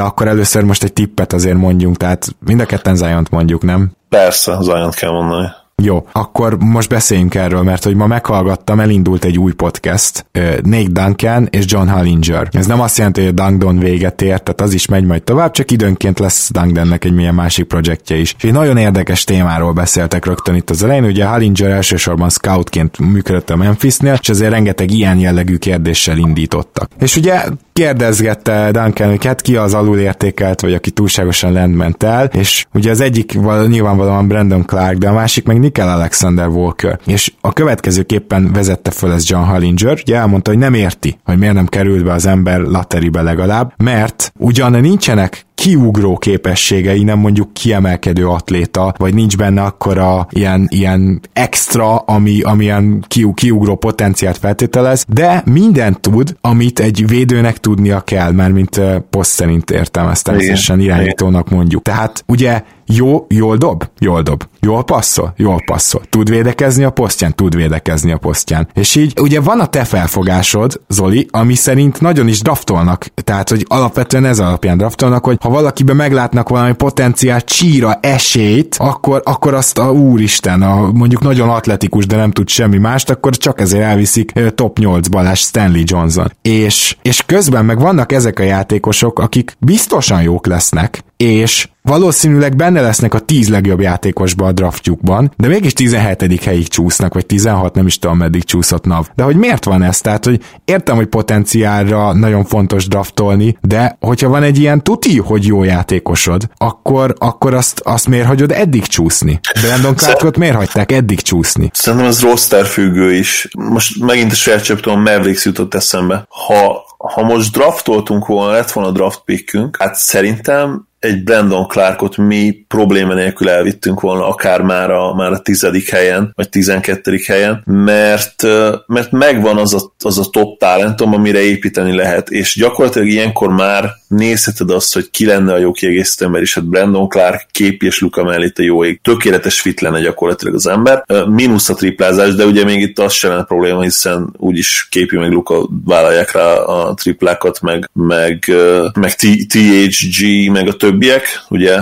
akkor először most egy tippet azért mondjunk, tehát mind a ketten Zion-t mondjuk, nem? Persze, Zion-t kell mondani. Jó, akkor most beszéljünk erről, mert hogy ma meghallgattam, elindult egy új podcast, Nate Duncan és John Hollinger. Ez nem azt jelenti, hogy a Dunk-Don véget ért, tehát az is megy majd tovább, csak időnként lesz Dunk-Donnek egy milyen másik projektje is. És egy nagyon érdekes témáról beszéltek rögtön itt az elején, ugye Hollinger elsősorban scoutként működött a Memphisnél, és azért rengeteg ilyen jellegű kérdéssel indítottak. És ugye kérdezgette Duncan, hogy hát ki az alulértékelt, vagy aki túlságosan lentment el, és ugye az egyik nyilvánvalóan Brandon Clark, de a másik meg Nickel Alexander Walker. És a következőképpen vezette föl ez John Hollinger, ugye elmondta, hogy nem érti, hogy miért nem került be az ember latteribe legalább, mert ugyan nincsenek kiugró képességei, nem mondjuk kiemelkedő atléta, vagy nincs benne akkora ilyen extra, amilyen kiugró potenciált feltételez, de mindent tud, amit egy védőnek tudnia kell, mármint poszt szerint értelmeztem, természetesen irányítónak mondjuk. Tehát ugye jól dob, jól passzol, tud védekezni a posztján. És így ugye van a te felfogásod, Zoli, ami szerint nagyon is draftolnak, tehát hogy alapvetően ez alapján draftolnak, hogy ha valakiben meglátnak valami potenciál csíra esélyt, akkor azt a úristen, mondjuk nagyon atletikus, de nem tud semmi mást, akkor csak ezért elviszik top 8-ba lesz Stanley Johnson. És közben meg vannak ezek a játékosok, akik biztosan jók lesznek, és valószínűleg benne lesznek a 10 legjobb játékosba a draftjukban, de mégis 17. helyig csúsznak, vagy 16, nem is tudom, meddig csúszott NAV. De hogy miért van ez? Tehát, hogy értem, hogy potenciálra nagyon fontos draftolni, de hogyha van egy ilyen tuti, hogy jó játékosod, akkor azt miért hagyod eddig csúszni? Brandon Clarkot miért hagyták eddig csúszni? Szerintem ez roster függő is. Most megint a saját csapatban Mavericks jutott eszembe. Ha most draftoltunk volna, lett volna draft pickünk, hát szerintem egy Brandon Clarkot mi probléma nélkül elvittünk volna akár már a 10. helyen, vagy 12. helyen, mert megvan az a top talentom, amire építeni lehet, és gyakorlatilag ilyenkor már nézheted azt, hogy ki lenne a jó kiegészítő ember, és hát Brandon Clark képi és Luka mellé a jó ég. Tökéletes fit lenne gyakorlatilag az ember. Mínusz a triplázás, de ugye még itt az sem lenne probléma, hiszen úgyis képi meg Luka vállalják rá a triplákat, meg THG, meg a többiek, ugye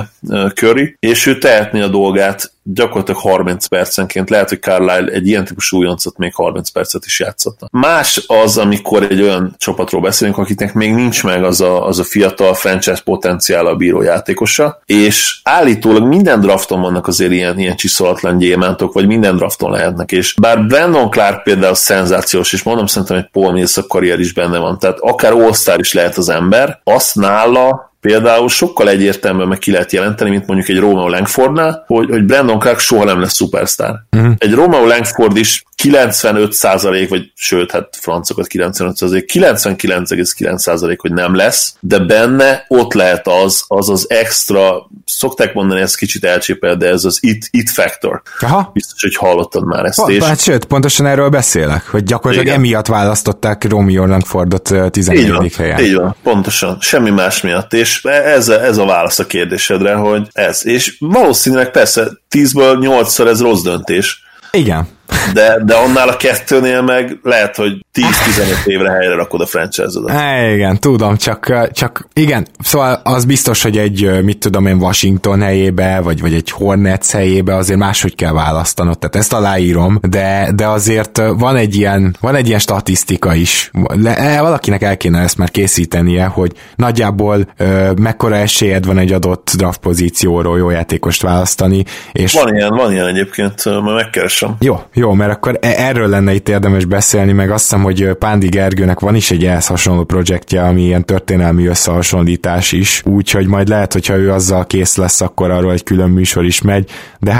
Curry, és ő tehetné a dolgát gyakorlatilag 30 percenként, lehet, hogy Carlisle egy ilyen típusú újoncot még 30 percet is játszhatna. Más az, amikor egy olyan csapatról beszélünk, akiknek még nincs meg az a fiatal franchise potenciál a bíró játékosa, és állítólag minden drafton vannak azért ilyen csiszolatlan gyémántok, vagy minden drafton lehetnek, és bár Brandon Clark például szenzációs, és mondom, szerintem egy Paul Millsap karrier is benne van, tehát akár All-Star is lehet az ember, azt nála például sokkal egyértelműen meg ki lehet jelenteni, mint mondjuk egy Romeo Langfordnál, hogy Brandon Clark soha nem lesz szupersztár. Uh-huh. Egy Romeo Langford is 95% vagy sőt, hát francokat 99,9% hogy nem lesz, de benne ott lehet az extra, szokták mondani, ez kicsit elcsépel, de ez az it factor. Aha. Biztos, hogy hallottad már ezt is. Hát sőt, pontosan erről beszélek, hogy gyakorlatilag emiatt választották Romeo Langfordot 14. helyen. Így van, pontosan. Semmi más miatt. És ez a válasz a kérdésedre, hogy ez. És valószínűleg persze 10-ből 8-szor ez rossz döntés. Igen. De annál a kettőnél meg lehet, hogy 10-15 évre helyre rakod a franchise-odat. Igen, tudom, csak igen, szóval az biztos, hogy egy, mit tudom én, Washington helyébe, vagy egy Hornets helyébe azért máshogy kell választanod, tehát ezt aláírom, de azért van egy ilyen statisztika is. Valakinek el kéne ezt már készítenie, hogy nagyjából mekkora esélyed van egy adott draft pozícióról jó játékost választani. És van ilyen egyébként, majd megkeresem. Jó, mert akkor erről lenne itt érdemes beszélni, meg azt hiszem, hogy Pándi Gergőnek van is egy ehhez hasonló projektje, ami ilyen történelmi összehasonlítás is, úgyhogy majd lehet, hogyha ő azzal kész lesz, akkor arról egy külön műsor is megy, de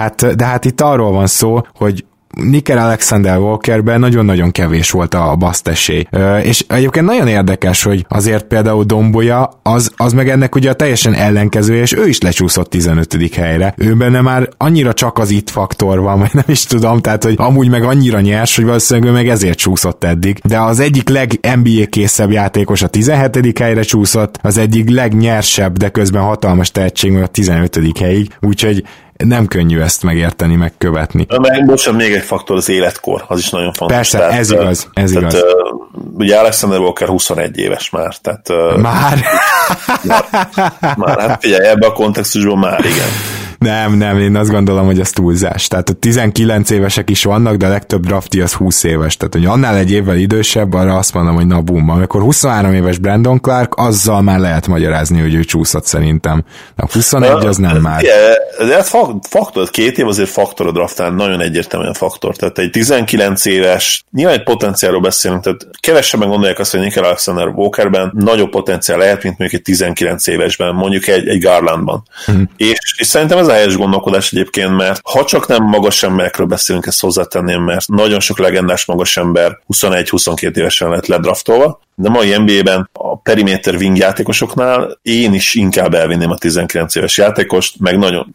hát itt arról van szó, hogy Nicker Alexander Walkerben nagyon-nagyon kevés volt a baszt esély. És egyébként nagyon érdekes, hogy azért például Domboja, az meg ennek ugye a teljesen ellenkezője, és ő is lecsúszott 15. helyre. Ő benne már annyira csak az itt faktor van, vagy nem is tudom, tehát hogy amúgy meg annyira nyers, hogy valószínűleg ő meg ezért csúszott eddig. De az egyik leg-NBA-készebb játékos a 17. helyre csúszott, az egyik legnyersebb, de közben hatalmas tehetség meg a 15. helyig, úgyhogy nem könnyű ezt megérteni, megkövetni. Bocsánat, még egy faktor az életkor, az is nagyon fontos. Persze, tehát, ez igaz. Ugye Alexander Walker 21 éves már, tehát... Már hát figyelj, ebben a kontextusban már igen. Nem, én azt gondolom, hogy ez túlzás. Tehát a 19 évesek is vannak, de a legtöbb drafti az 20 éves. Tehát, hogy annál egy évvel idősebb, arra azt mondom, hogy na bumba. Amikor 23 éves Brandon Clark, azzal már lehet magyarázni, hogy ő csúszott szerintem. Na, 21 az nem már. Ez faktor, 2 év azért faktor a draftán, nagyon egyértelműen faktor. Tehát egy 19 éves, nyilván egy potenciálról beszélünk, tehát kevesebben gondolják azt, hogy Nicker Alexander Walkerben nagyobb potenciál lehet, mint mondjuk egy 19 évesben, mondjuk egy Garlandban. Mm. És szerintem ez a helyes gondolkodás egyébként, mert ha csak nem magas emberekről beszélünk, ezt hozzátenném, mert nagyon sok legendás magas ember 21-22 évesen lett ledraftolva, de mai NBA-ben a periméter wing játékosoknál én is inkább elvinném a 19 éves játékost, meg nagyon,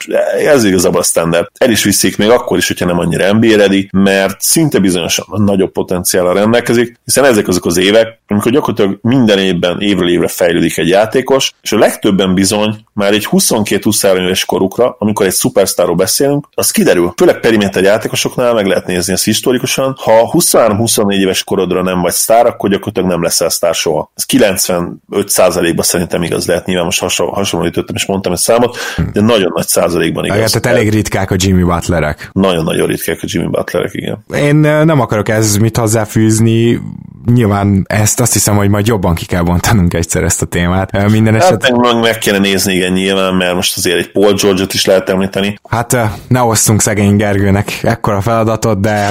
ez igazából a standard. El is viszik még akkor is, hogyha nem annyira NBA-ready, mert szinte bizonyosan nagyobb potenciállal rendelkezik, hiszen ezek azok az évek, amikor gyakorlatilag minden évben évről évre fejlődik egy játékos, és a legtöbben bizony már egy 22-23 éves korukra, amikor egy szupersztárról beszélünk, az kiderül. Főleg periméter játékosoknál meg lehet nézni ezt historikusan, ha 23-24 éves korodra nem vagy sztár, akkor gyakorlatilag nem leszel sztár soha. Ez 95%-ban szerintem igaz lehet, nyilván most hasonlítottam és mondtam egy számot, de nagyon nagy százalékban igaz. Tehát elég ritkák a Jimmy Butlerek. Nagyon-nagyon ritkák a Jimmy Butlerek, igen. Én nem akarok ez mit hozzáfűzni, nyilván ezt azt hiszem, hogy majd jobban ki kell bontanunk egyszer ezt a témát. Minden esetben meg kéne nézni, igen, nyilván, mert most azért egy Paul George-ot is lehet említeni. Hát ne osszunk szegény Gergőnek ekkora feladatot, de...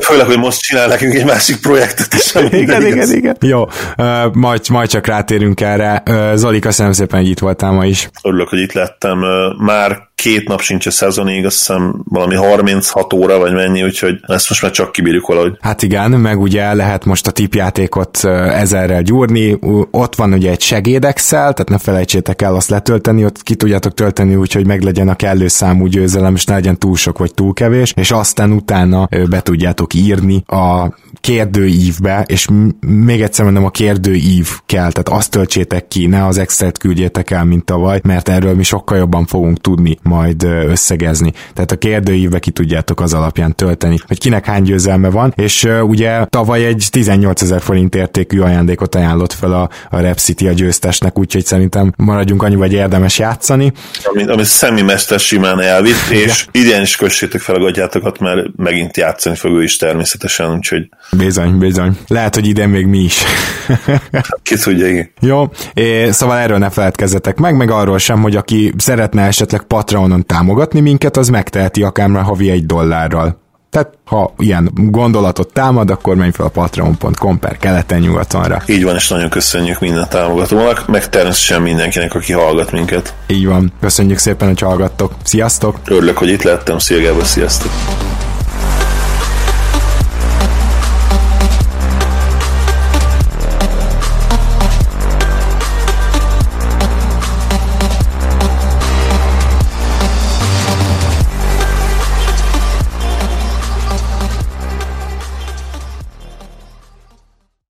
Főleg, hogy most csinál nekünk egy másik projektet is. Igen. Jó, majd csak rátérünk erre. Zoli, köszönöm szépen, hogy itt voltál ma is. Örülök, hogy itt lettem. Már 2 nap sincs a szezonig, azt hiszem valami 36 óra, vagy mennyi, úgyhogy ezt most már csak kibírjuk valahogy. Hát igen, meg ugye lehet most a tippjátékot 1000-rel gyúrni, ott van ugye egy segédexcel, tehát ne felejtsétek el azt letölteni, ott ki tudjátok tölteni, úgyhogy meglegyen a kellő számú győzelem, és ne legyen túl sok vagy túl kevés, és aztán utána tudjátok írni a kérdőívbe, és még egyszer mondom, a kérdőív kell, tehát azt töltsétek ki, ne az extrát küldjétek el, mint tavaly, mert erről mi sokkal jobban fogunk tudni majd összegezni. Tehát a kérdőívbe ki tudjátok az alapján tölteni, hogy kinek hány győzelme van, és ugye tavaly egy 18 000 forint értékű ajándékot ajánlott fel a Rap City a győztesnek, úgyhogy szerintem maradjunk annyi, vagy érdemes játszani. Ami szemimester simán elvitt, és idén is kössétek fel a gatyátokat, mert megint játszani fog ő is természetesen, úgyhogy... Bizony. Lehet, hogy idén még mi is. Ki tudja, igen. Jó, szóval erről ne feledkezzetek meg arról sem, hogy aki szeretne esetleg Patreonon támogatni minket, az megteheti akár már havi $1. Tehát, ha ilyen gondolatot támad, akkor menj fel a patreon.com/keleten-nyugatonra. Így van, és nagyon köszönjük minden támogatónak, meg természetesen mindenkinek, aki hallgat minket. Így van. Köszönjük szépen, hogy hallgattok. Sziasztok! Örülök, hogy itt lettem. Szia Gábor, sziasztok!